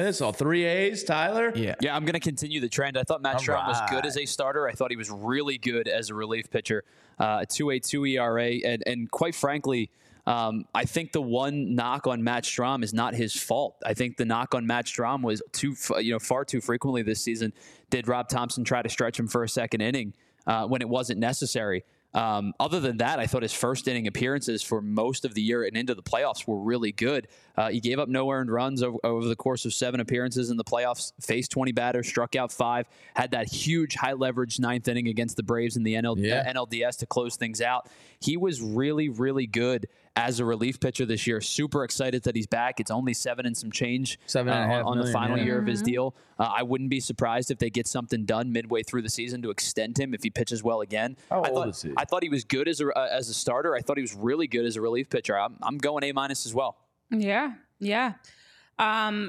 this, all three A's, Tyler. Yeah. I'm gonna continue the trend. I thought Matt Strahm was good as a starter. I thought he was really good as a relief pitcher. 2.82 ERA, and quite frankly. I think the one knock on Matt Strahm is not his fault. I think the knock on Matt Strahm was far too frequently this season did Rob Thompson try to stretch him for a second inning when it wasn't necessary. Other than that, I thought his first inning appearances for most of the year and into the playoffs were really good. He gave up no earned runs over the course of 7 appearances in the playoffs, faced 20 batters, struck out 5, had that huge high leverage 9th inning against the Braves in the NLDS to close things out. He was really, really good as a relief pitcher this year. Super excited that he's back. It's only 7 and some change on the final year of his deal. I wouldn't be surprised if they get something done midway through the season to extend him if he pitches well again. How old is he? I thought he was good as a starter. I thought he was really good as a relief pitcher. I'm going A- as well. Yeah. He's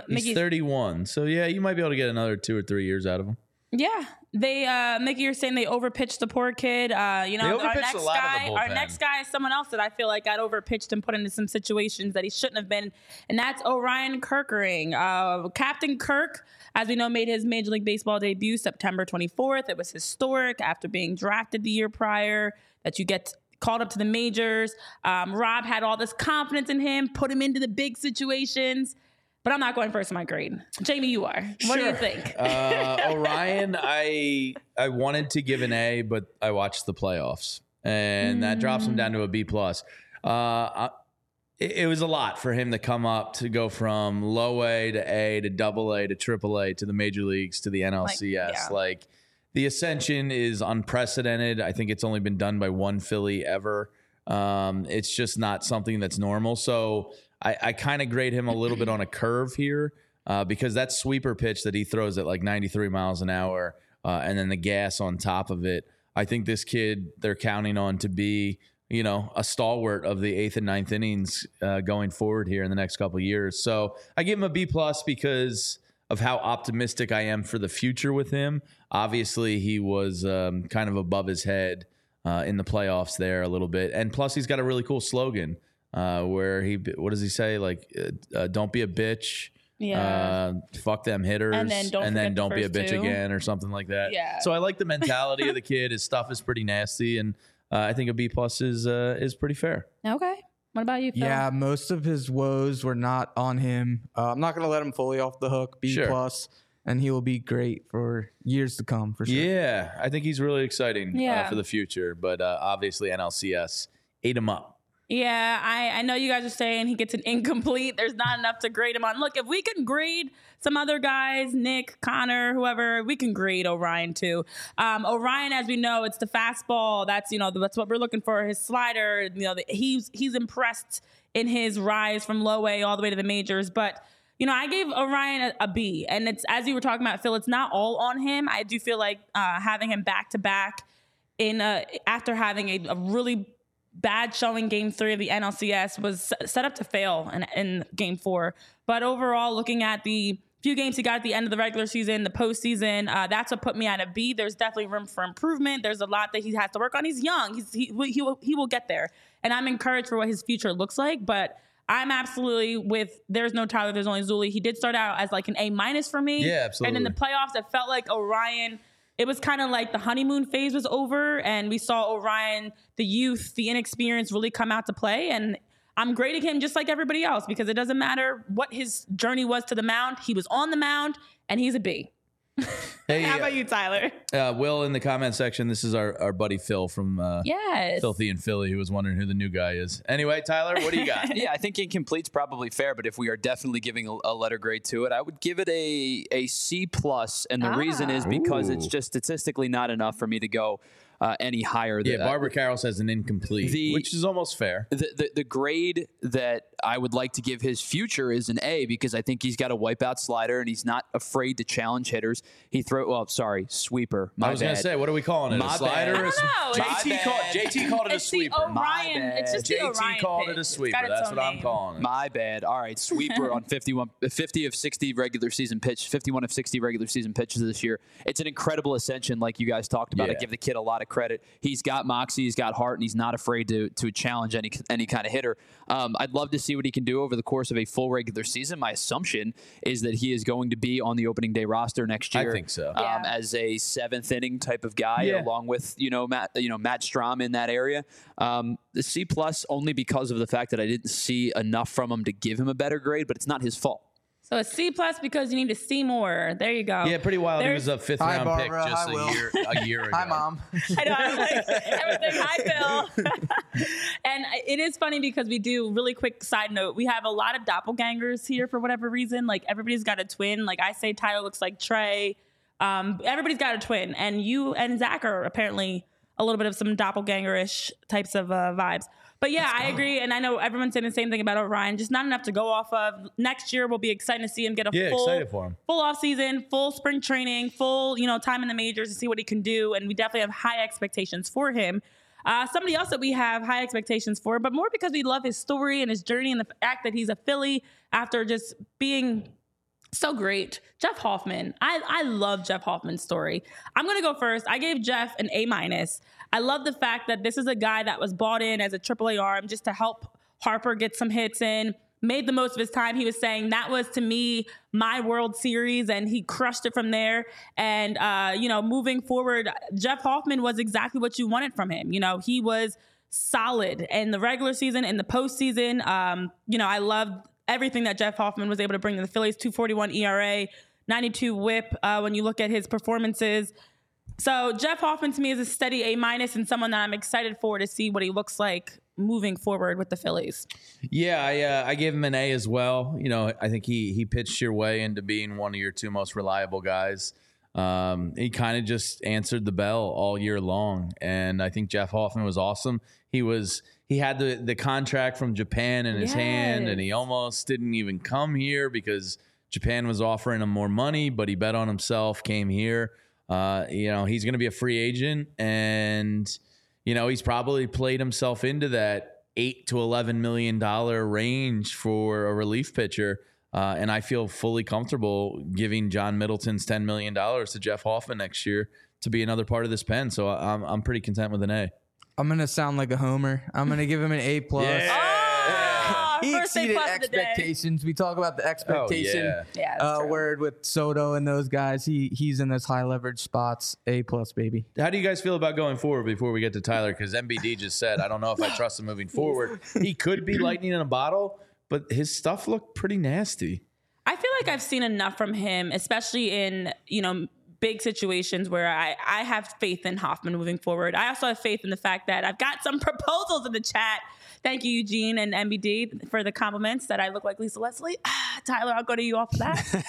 Mickey's 31, so yeah, you might be able to get another 2 or 3 years out of him. Yeah, they Mickey, you're saying they overpitched the poor kid. Our next guy is someone else that I feel like got overpitched and put into some situations that he shouldn't have been, and that's Orion Kirkering. Captain Kirk, as we know, made his Major League Baseball debut September 24th. It was historic after being drafted the year prior that you get called up to the majors. Rob had all this confidence in him, put him into the big situations. But I'm not going first in my grade. Jamie, you are. What do you think? Orion, I wanted to give an A, but I watched the playoffs. And that drops him down to a B+. It was a lot for him to come up, to go from low A to A to double A to triple A to the major leagues to the NLCS. The ascension is unprecedented. I think it's only been done by one Philly ever. It's just not something that's normal. So I kind of grade him a little bit on a curve here because that sweeper pitch that he throws at like 93 miles an hour and then the gas on top of it, I think this kid they're counting on to be, a stalwart of the 8th and 9th innings going forward here in the next couple of years. So I give him a B+ because of how optimistic I am for the future with him. Obviously, he was kind of above his head in the playoffs there a little bit. And plus, he's got a really cool slogan. What does he say? Don't be a bitch. Yeah. Fuck them hitters. And then don't be a bitch again or something like that. Yeah. So I like the mentality of the kid. His stuff is pretty nasty. And I think a B+ is pretty fair. Okay. What about you, Phil? Yeah, most of his woes were not on him. I'm not going to let him fully off the hook. B+. And he will be great for years to come for sure. Yeah. I think he's really exciting for the future. But obviously NLCS ate him up. Yeah, I know you guys are saying he gets an incomplete. There's not enough to grade him on. Look, if we can grade some other guys, Nick, Connor, whoever, we can grade Orion too. Orion, as we know, it's the fastball. That's that's what we're looking for. His slider, he's impressed in his rise from low A all the way to the majors. But I gave Orion a B, and it's as you were talking about, Phil. It's not all on him. I do feel like having him back to back after having a really bad showing game 3 of the NLCS was set up to fail in game 4. But overall, looking at the few games he got at the end of the regular season, the postseason, that's what put me at a B. There's definitely room for improvement. There's a lot that he has to work on. He's young. He will get there. And I'm encouraged for what his future looks like. But I'm absolutely with there's no Tyler, there's only Zuli. He did start out as like an A- for me. Yeah, absolutely. And in the playoffs, it felt like Orion... It was kind of like the honeymoon phase was over, and we saw Orion, the youth, the inexperience really come out to play. And I'm grading him just like everybody else because it doesn't matter what his journey was to the mound. He was on the mound, and he's a B. Hey, how about you, Tyler? Will, in the comment section, this is our buddy Phil from Filthy in Philly, who was wondering who the new guy is. Anyway, Tyler, what do you got? Yeah, I think incomplete's probably fair, but if we are definitely giving a letter grade to it, I would give it a C+, and the reason is because it's just statistically not enough for me to go any higher than that. Yeah, Barbara Carroll says an incomplete, which is almost fair. The grade that I would like to give his future is an A, because I think he's got a wipeout slider and he's not afraid to challenge hitters. He throw, well, sorry, sweeper. My I was going to say, what are we calling it? My a slider? Or JT called it a sweeper. JT called it a sweeper. That's what I'm calling it. My bad. All right, sweeper on 50 of 60 regular season pitch, 51 of 60 regular season pitches this year. It's an incredible ascension, like you guys talked about. Yeah. I give the kid a lot of credit. He's got moxie, he's got heart, and he's not afraid to challenge any kind of hitter. I'd love to see what he can do over the course of a full regular season. My assumption is that he is going to be on the opening day roster next year. I think so. As a seventh inning type of guy, along with Matt Strahm in that area. The C+ only because of the fact that I didn't see enough from him to give him a better grade, but it's not his fault. So a C+ because you need to see more. There you go. Yeah, pretty wild. He was a fifth round pick just a year ago. Hi, Mom. I know. I was like, everything. Hi, Phil. And it is funny because we do, really quick side note, we have a lot of doppelgangers here for whatever reason. Like, everybody's got a twin. Like, I say Tyler looks like Trey. Everybody's got a twin. And you and Zach are apparently a little bit of some doppelganger-ish types of vibes. But yeah, I agree, and I know everyone's saying the same thing about Orion. Just not enough to go off of. Next year, we'll be excited to see him get a full off season, full spring training, full time in the majors to see what he can do. And we definitely have high expectations for him. Somebody else that we have high expectations for, but more because we love his story and his journey and the fact that he's a Philly after just being so great. Jeff Hoffman. I love Jeff Hoffman's story. I'm going to go first. I gave Jeff an A-. I love the fact that this is a guy that was bought in as a AAA arm just to help Harper get some hits in, made the most of his time. He was saying that was, to me, my World Series, and he crushed it from there. And, moving forward, Jeff Hoffman was exactly what you wanted from him. He was solid in the regular season, in the postseason. I loved everything that Jeff Hoffman was able to bring to the Phillies, 2.41 ERA, 92 WHIP when you look at his performances. So Jeff Hoffman to me is a steady A- and someone that I'm excited for to see what he looks like moving forward with the Phillies. Yeah, I gave him an A as well. I think he pitched your way into being one of your two most reliable guys. He kind of just answered the bell all year long, and I think Jeff Hoffman was awesome. He had the contract from Japan in his hand, and he almost didn't even come here because Japan was offering him more money, but he bet on himself, came here. He's going to be a free agent, and, he's probably played himself into that $8 to $11 million range for a relief pitcher. And I feel fully comfortable giving John Middleton's $10 million to Jeff Hoffman next year to be another part of this pen. So I'm pretty content with an A. I'm going to sound like a homer. I'm going to give him an A+. Yeah. He exceeded expectations. We talk about the expectation word with Soto and those guys. He's in those high leverage spots. A+, baby. How do you guys feel about going forward before we get to Tyler? Because MBD just said, I don't know if I trust him moving forward. He could be lightning in a bottle, but his stuff looked pretty nasty. I feel like I've seen enough from him, especially in, big situations where I have faith in Hoffman moving forward. I also have faith in the fact that I've got some proposals in the chat. Thank you, Eugene and MBD, for the compliments that I look like Lisa Leslie. Tyler, I'll go to you off of that.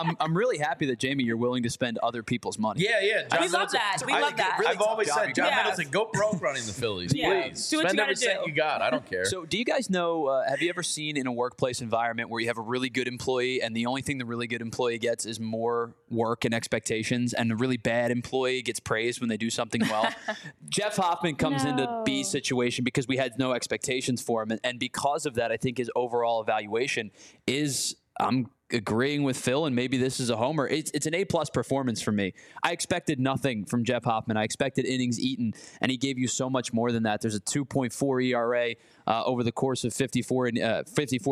I'm really happy that, Jamie, you're willing to spend other people's money. Yeah. John Middleton, love that. We love that. I've always said, John Middleton, go broke running the Phillies, please. Do what spend you gotta do. You got. I don't care. So do you guys know, have you ever seen in a workplace environment where you have a really good employee and the only thing the really good employee gets is more work and expectations, and a really bad employee gets praised when they do something well? Jeff Hoffman comes into B situation because we had no expectations for him, and because of that, I think his overall evaluation is, I'm agreeing with Phil, and maybe this is a homer, it's an A+ performance for me. I expected nothing from Jeff Hoffman. I expected innings eaten, and he gave you so much more than that. There's a 2.4 ERA over the course of 54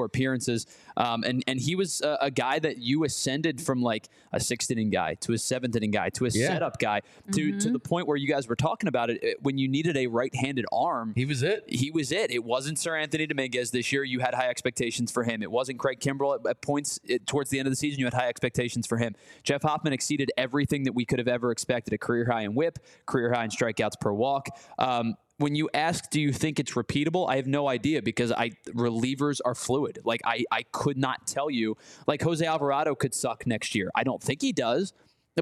appearances, and he was a guy that you ascended from like a sixth inning guy to a seventh inning guy to a setup guy to the point where you guys were talking about it when you needed a right-handed arm. He was it. It wasn't Seranthony Dominguez this year. You had high expectations for him. It wasn't Craig Kimbrel at points. Towards the end of the season, you had high expectations for him. Jeff Hoffman exceeded everything that we could have ever expected. A career high in WHIP, career high in strikeouts per walk. When you ask, do you think it's repeatable? I have no idea because relievers are fluid. Like I could not tell you. Like Jose Alvarado could suck next year. I don't think he does.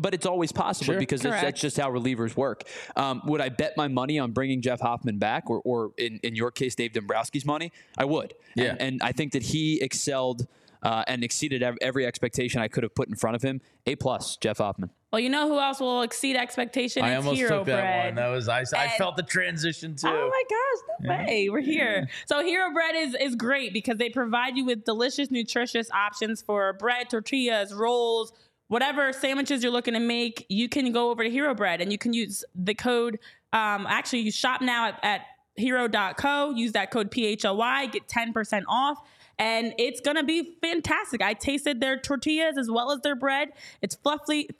But it's always possible because that's just how relievers work. Would I bet my money on bringing Jeff Hoffman back or in your case, Dave Dombrowski's money? I would. Yeah. And I think that he excelled and exceeded every expectation I could have put in front of him. A+, Jeff Hoffman. Well, you know who else will exceed expectation? I almost Hero took that Bread. One. That was I felt the transition too. Oh my gosh! No way. We're here. So Hero Bread is great because they provide you with delicious, nutritious options for bread, tortillas, rolls, whatever sandwiches you're looking to make. You can go over to Hero Bread and you can use the code. Actually, you shop now at hero.co. Use that code PHLY. Get 10% off. And it's going to be fantastic. I tasted their tortillas as well as their bread. It's fluffy,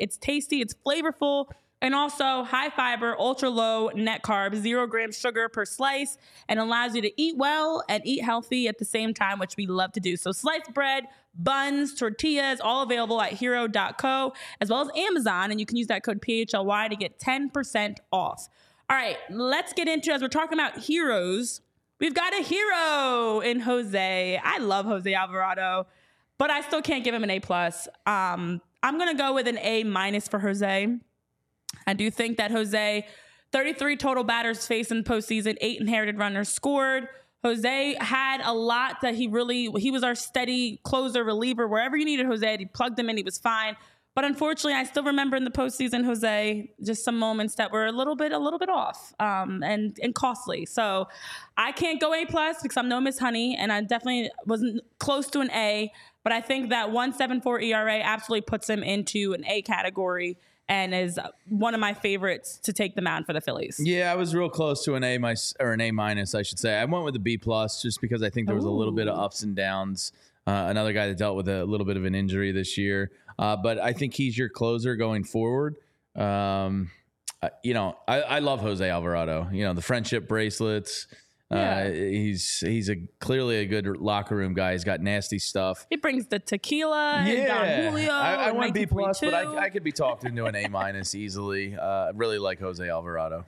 it's tasty, it's flavorful, and also high fiber, ultra low net carbs, 0 grams sugar per slice, and allows you to eat well and eat healthy at the same time, which we love to do. So sliced bread, buns, tortillas, all available at hero.co as well as Amazon. And you can use that code PHLY to get 10% off. All right, let's get into, as we're talking about heroes, we've got a hero in Jose. I love Jose Alvarado, but I still can't give him an A+. I'm going to go with an A- for Jose. I do think that Jose, 33 total batters faced in postseason, 8 inherited runners scored. Jose had a lot that he was our steady closer, reliever. Wherever you needed Jose, he plugged him in, he was fine. But unfortunately, I still remember in the postseason, Jose, just some moments that were a little bit off and costly. So I can't go A+ because I'm no Miss Honey, and I definitely wasn't close to an A. But I think that 1.74 ERA absolutely puts him into an A category and is one of my favorites to take the mound for the Phillies. Yeah, I was real close to an A-, I should say. I went with a B+ just because I think there was a little bit of ups and downs. Another guy that dealt with a little bit of an injury this year. But I think he's your closer going forward. I love Jose Alvarado. You know, the friendship bracelets. He's clearly a good locker room guy. He's got nasty stuff. He brings the tequila and Don Julio. I want B+, but I could be talked into an A- easily. I really like Jose Alvarado.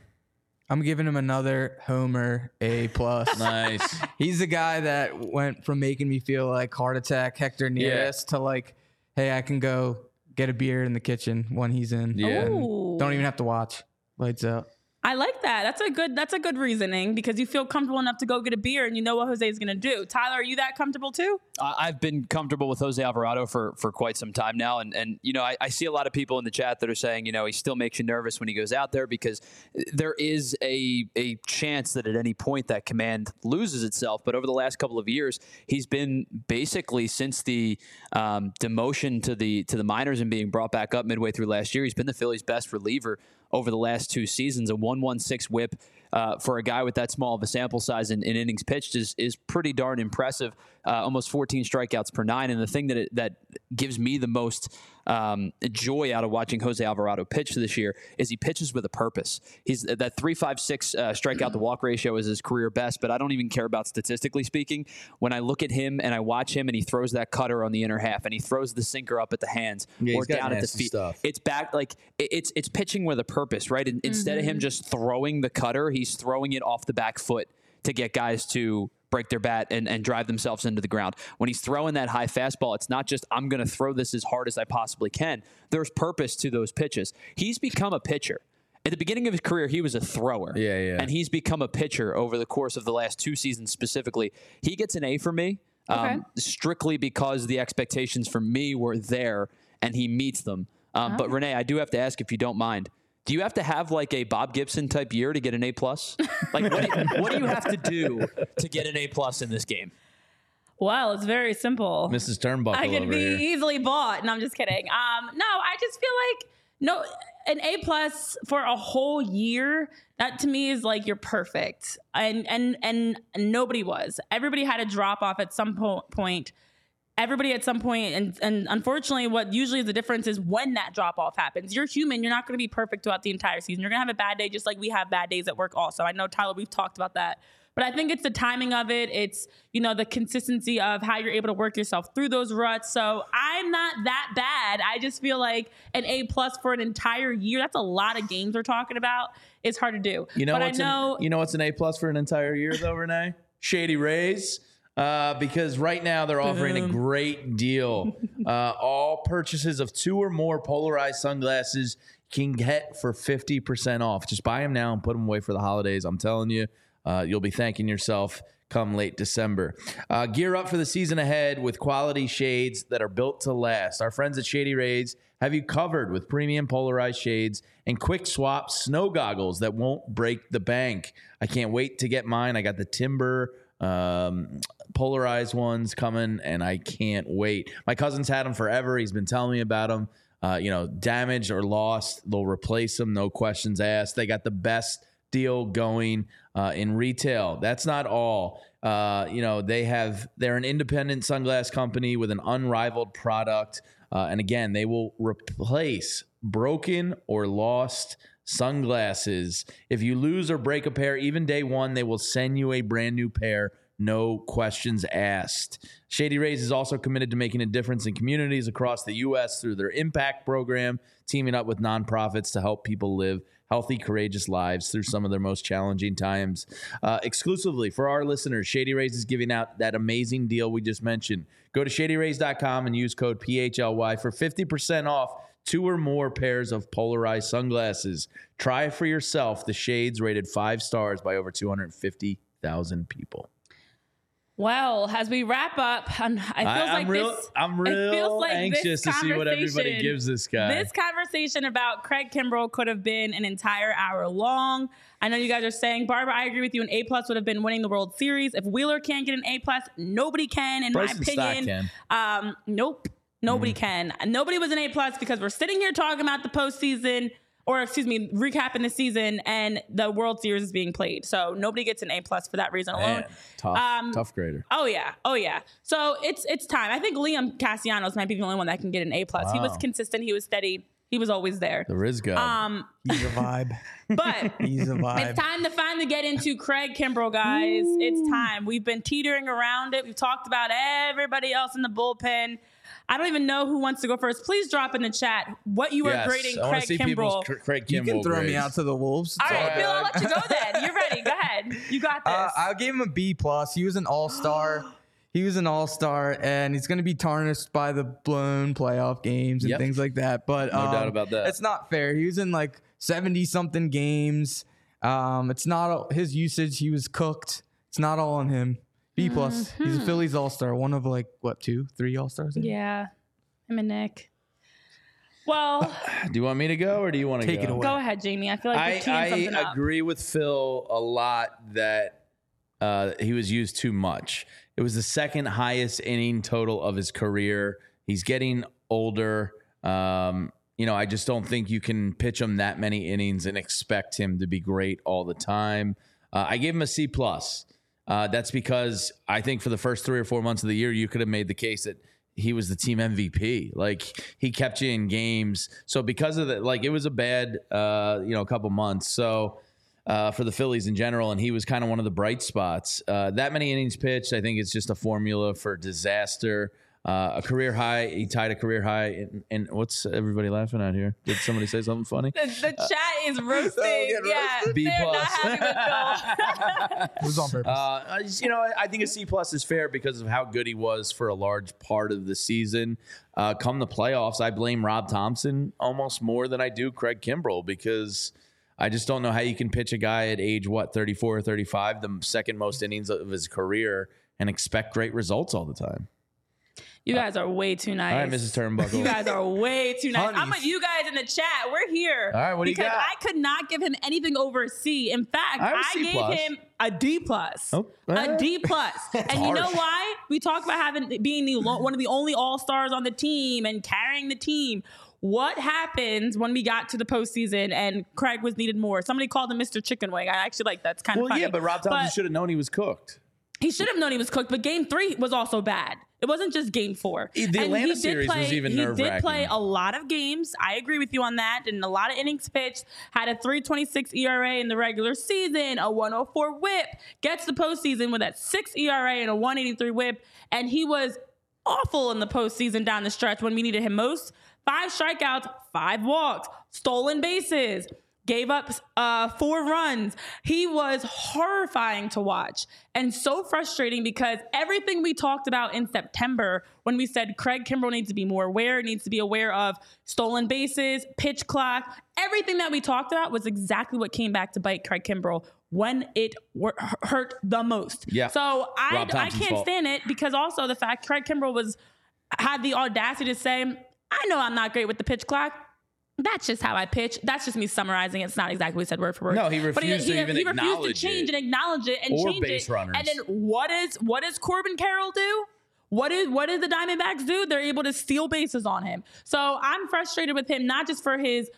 I'm giving him another homer A+. Nice. He's the guy that went from making me feel like heart attack, Hector Neris, to like, hey, I can go get a beer in the kitchen when he's in. Yeah. Don't even have to watch. Lights out. I like that. That's a good reasoning because you feel comfortable enough to go get a beer and you know what Jose is going to do. Tyler, are you that comfortable too? I've been comfortable with Jose Alvarado for quite some time now. And you know, I see a lot of people in the chat that are saying, you know, he still makes you nervous when he goes out there because there is a chance that at any point that command loses itself. But over the last couple of years, he's been basically since the demotion to the minors and being brought back up midway through last year, he's been the Phillies' best reliever over the last two seasons. A 1.16 WHIP for a guy with that small of a sample size in innings pitched is pretty darn impressive. Almost 14 strikeouts per nine. And the thing that gives me the most joy out of watching Jose Alvarado pitch this year is he pitches with a purpose. He's that 3.56 strikeout to walk ratio is his career best, but I don't even care about statistically speaking. When I look at him and I watch him and he throws that cutter on the inner half and he throws the sinker up at the hands or down at the feet, it's back like it's pitching with a purpose, right? And instead of him just throwing the cutter, he's throwing it off the back foot to get guys to break their bat and drive themselves into the ground. When he's throwing that high fastball, it's not just, I'm going to throw this as hard as I possibly can. There's purpose to those pitches. He's become a pitcher. At the beginning of his career, he was a thrower. And he's become a pitcher over the course of the last two seasons specifically. He gets an A for me, strictly because the expectations for me were there and he meets them. But Renee, I do have to ask if you don't mind. Do you have to have like a Bob Gibson type year to get an A+? Like what do you have to do to get an A+ in this game? Well, it's very simple. Mrs. Turnbuckle I could be here. Easily bought. No, I'm just kidding. No, I just feel like an A+ for a whole year, that to me is like you're perfect. And nobody was. Everybody had a drop off at some point. Everybody at some point, and unfortunately, what usually is the difference is when that drop-off happens. You're human. You're not going to be perfect throughout the entire season. You're going to have a bad day just like we have bad days at work also. I know, Tyler, we've talked about that. But I think it's the timing of it. It's, you know, the consistency of how you're able to work yourself through those ruts. So I'm not that bad. I just feel like an A+ for an entire year, that's a lot of games we're talking about. It's hard to do. You know what's an A+ for an entire year, though, Renee? Shady Rays. because right now they're offering a great deal. All purchases of two or more polarized sunglasses can get for 50% off. Just buy them now and put them away for the holidays. I'm telling you, you'll be thanking yourself come late December. Gear up for the season ahead with quality shades that are built to last. Our friends at Shady Rays have you covered with premium polarized shades and quick swap snow goggles that won't break the bank. I can't wait to get mine. I got the Timber polarized ones coming, and I can't wait. My cousin's had them forever. He's been telling me about them. You know, damaged or lost, they'll replace them, no questions asked. They got the best deal going in retail. That's not all. You know, they're an independent sunglass company with an unrivaled product. And again, they will replace broken or lost sunglasses. If you lose or break a pair, even day one, they will send you a brand new pair. No questions asked. Shady Rays is also committed to making a difference in communities across the U.S. through their impact program, teaming up with nonprofits to help people live healthy, courageous lives through some of their most challenging times. Exclusively for our listeners, Shady Rays is giving out that amazing deal we just mentioned. Go to shadyrays.com and use code PHLY for 50% off two or more pairs of polarized sunglasses. Try for yourself the shades rated 5 stars by over 250,000 people. Well, as we wrap up, I'm real anxious to see what everybody gives this guy. This conversation about Craig Kimbrel could have been an entire hour long. I know you guys are saying, Barbara, I agree with you. An A+ would have been winning the World Series. If Wheeler can't get an A+, nobody can, in Bryson my opinion. Can. Nope, nobody can. Nobody was an A+ because we're sitting here talking about the postseason, or excuse me, recapping the season, and the World Series is being played. So nobody gets an A+ for that reason alone. Tough grader. Oh yeah. So it's time. I think Liam Castellanos might be the only one that can get an A+. Wow. He was consistent. He was steady. He was always there. The Riz guy. He's a vibe. But he's a vibe. It's time to finally get into Craig Kimbrel, guys. Ooh. It's time. We've been teetering around it. We've talked about everybody else in the bullpen. I don't even know who wants to go first. Please drop in the chat what you are grading Craig Kimbrel. You can throw me out to the wolves. All right, Bill, I'll let you go then. You're ready. Go ahead. You got this. I gave him a B+. He was an all-star. And he's going to be tarnished by the blown playoff games and things like that. But no doubt about that. It's not fair. He was in like 70-something games. It's not his usage. He was cooked. It's not all on him. B+. He's a Phillies all-star. One of like, what, 2-3 all-stars? Yeah. Him and Nick. Well. Do you want me to go or do you want to go? Take it away. Go ahead, Jamie. I feel like you're teeing something up. I agree with Phil a lot that he was used too much. It was the second highest inning total of his career. He's getting older. You know, I just don't think you can pitch him that many innings and expect him to be great all the time. I gave him a C+. That's because I think for the first 3 or 4 months of the year, you could have made the case that he was the team MVP. Like, he kept you in games. So because of that, like, it was a bad, couple months. So for the Phillies in general, and he was kind of one of the bright spots. That many innings pitched, I think it's just a formula for disaster. A career high. He tied a career high. And what's everybody laughing at here? Did somebody say something funny? The chat is roasting. Yeah, B+. Not happy with Phil. It was on purpose. I think a C+ is fair because of how good he was for a large part of the season. Come the playoffs, I blame Rob Thompson almost more than I do Craig Kimbrel because I just don't know how you can pitch a guy at age, 34 or 35, the second most innings of his career, and expect great results all the time. You guys are way too nice. All right, Mrs. Turnbuckle. You guys are way too nice. Honeys. I'm with you guys in the chat. We're here. All right, what do you got? Because I could not give him anything over a C. In fact, I gave him a D+. Oh, a D+. And you know why? We talked about being one of the only all-stars on the team and carrying the team. What happens when we got to the postseason and Craig was needed more? Somebody called him Mr. Chicken Wing. I actually like that. It's kind of funny. Well, yeah, but Rob Thompson should have known he was cooked. He should have known he was cooked, but Game 3 was also bad. It wasn't just Game 4. The Atlanta series was even nerve-wracking. He did play a lot of games. I agree with you on that. And a lot of innings pitched. Had a 3.26 ERA in the regular season, a 1.04 WHIP. Gets the postseason with that 6 ERA and a 1.83 WHIP. And he was awful in the postseason down the stretch when we needed him most. 5 strikeouts, 5 walks, stolen bases. gave up 4 runs. He was horrifying to watch and so frustrating because everything we talked about in September when we said Craig Kimbrel needs to be more aware, needs to be aware of stolen bases, pitch clock, everything that we talked about was exactly what came back to bite Craig Kimbrel when it hurt the most. Yeah. So I can't stand it because also the fact Craig Kimbrel had the audacity to say, I know I'm not great with the pitch clock. That's just how I pitch. That's just me summarizing. It's not exactly what he said word for word. No, he refused to change it and acknowledge it. And then what does Corbin Carroll do? What did the Diamondbacks do? They're able to steal bases on him. So I'm frustrated with him, not just for his,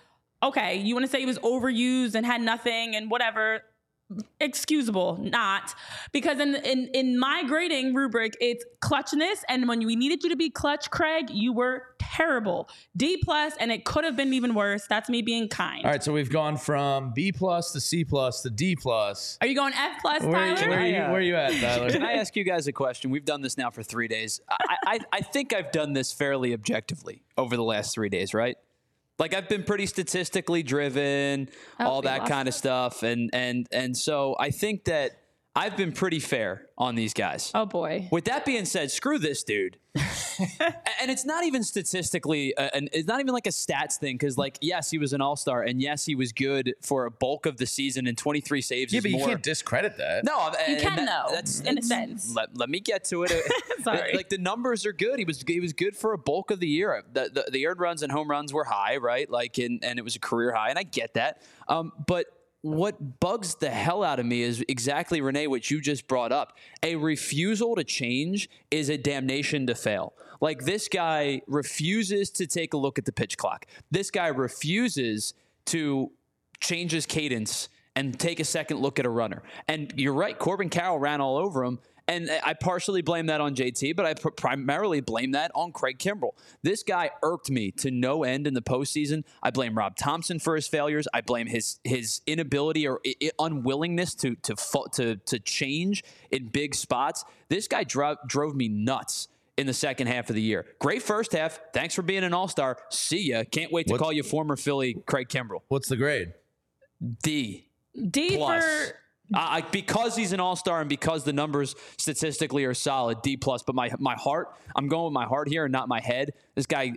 okay, you want to say he was overused and had nothing and whatever. Excusable, not because in my grading rubric it's clutchness, and when we needed you to be clutch, Craig, you were terrible. D+, and it could have been even worse. That's me being kind. All right, so we've gone from B+ to C+ to D+. Are you going F+, Tyler? Where are you at, Tyler? Can I ask you guys a question? We've done this now for 3 days. I think I've done this fairly objectively over the last 3 days, right? Like, I've been pretty statistically driven, all that kind of stuff. And so I think that I've been pretty fair on these guys. Oh, boy. With that being said, screw this dude. And it's not even statistically, and it's not even like a stats thing. Because, like, yes, he was an all-star. And, yes, he was good for a bulk of the season and 23 saves. Yeah, but you can't discredit that. No. You can, though, in a sense. Let me get to it. Sorry. Like, the numbers are good. He was good for a bulk of the year. The earned runs and home runs were high, right? Like, and it was a career high. And I get that. But what bugs the hell out of me is exactly, Renee, what you just brought up. A refusal to change is a damnation to fail. Like, this guy refuses to take a look at the pitch clock. This guy refuses to change his cadence and take a second look at a runner. And you're right, Corbin Carroll ran all over him. And I partially blame that on JT, but I primarily blame that on Craig Kimbrel. This guy irked me to no end in the postseason. I blame Rob Thompson for his failures. I blame his inability or unwillingness to change in big spots. This guy drove me nuts in the second half of the year. Great first half. Thanks for being an all-star. See ya. Can't wait to call you former Philly Craig Kimbrel. What's the grade? D. D+. Because he's an all-star and because the numbers statistically are solid, D+. But my heart, I'm going with my heart here and not my head. This guy,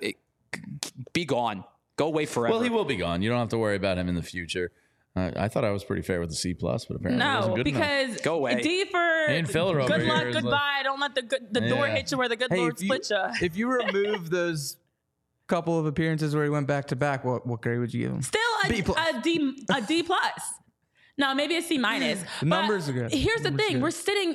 be gone. Go away forever. Well, he will be gone. You don't have to worry about him in the future. I thought I was pretty fair with the C+, but apparently it wasn't good enough. No, go away. D for good luck, goodbye. Like, don't let the door hit you where the good Lord split you. If you remove those couple of appearances where he went back-to-back, what grade would you give him? Still a D+. No, maybe a C-. The numbers are good. Here's the thing. We're sitting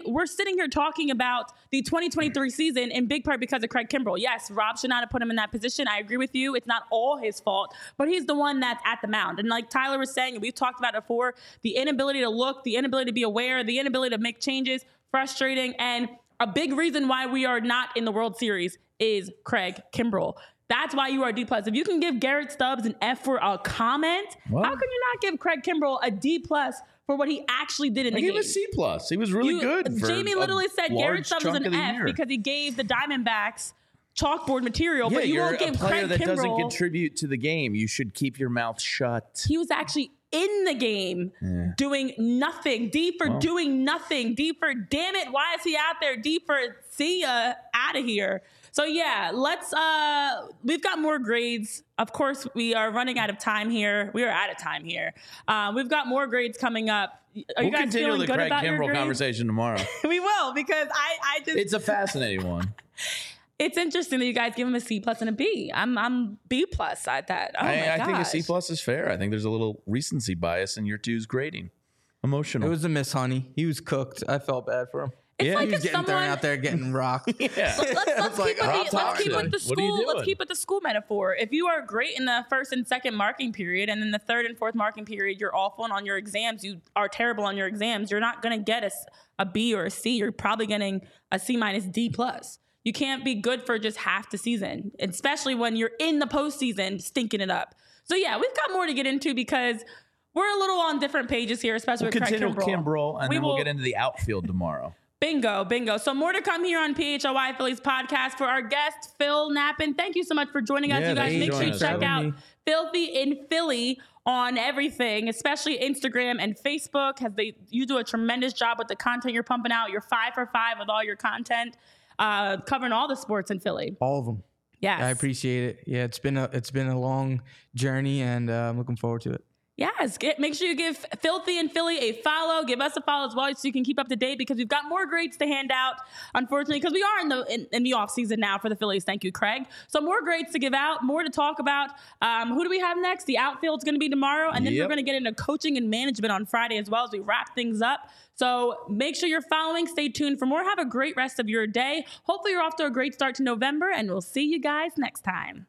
here talking about the 2023 season in big part because of Craig Kimbrel. Yes, Rob should not have put him in that position. I agree with you. It's not all his fault, but he's the one that's at the mound. And like Tyler was saying, and we've talked about it before, the inability to look, the inability to be aware, the inability to make changes, frustrating. And a big reason why we are not in the World Series is Craig Kimbrel. That's why you are D+. If you can give Garrett Stubbs an F for a comment, how can you not give Craig Kimbrel a D+ for what he actually did in the game? He was C+. He was really good. Jamie literally said Garrett Stubbs was an F because he gave the Diamondbacks chalkboard material, but you won't give Craig Kimbrel. That doesn't contribute to the game. You should keep your mouth shut. He was actually in the game doing nothing. D for doing nothing. D for damn it, why is he out there? D for see ya, out of here. So yeah, let's we've got more grades. Of course, we are running out of time here. We are out of time here. We've got more grades coming up. Are you guys feeling good about your grades? We'll continue the Craig Kimbrel conversation tomorrow. We will, because I just it's a fascinating one. It's interesting that you guys give him a C+ and a B. I'm B+ at that. Oh my gosh. I think a C+ is fair. I think there's a little recency bias in your two's grading. Emotional. It was a Miss Honey. He was cooked. I felt bad for him. It's like he was getting thrown out there, getting rocked. Let's keep with the school metaphor. If you are great in the first and second marking period, and then the third and fourth marking period, you're awful, and on your exams, you are terrible on your exams, you're not going to get a B or a C. You're probably getting a C-, D+. You can't be good for just half the season, especially when you're in the postseason stinking it up. So, yeah, we've got more to get into because we're a little on different pages here, especially with Craig Kimbrel. We'll continue Kimbrel, and then we'll get into the outfield tomorrow. Bingo, bingo. So more to come here on PHLY Phillies podcast for our guest, Phil Nappen. Thank you so much for joining us. You guys make sure you check out Filthy in Philly on everything, especially Instagram and Facebook. You do a tremendous job with the content you're pumping out. You're 5 for 5 with all your content, covering all the sports in Philly. All of them. Yes. I appreciate it. Yeah, it's been a long journey, and I'm looking forward to it. Yes, make sure you give Filthy in Philly a follow. Give us a follow as well so you can keep up to date, because we've got more grades to hand out, unfortunately, because we are in the off season now for the Phillies. Thank you, Craig. So more grades to give out, more to talk about. Who do we have next? The outfield's going to be tomorrow, and then we're going to get into coaching and management on Friday as well as we wrap things up. So make sure you're following. Stay tuned for more. Have a great rest of your day. Hopefully you're off to a great start to November, and we'll see you guys next time.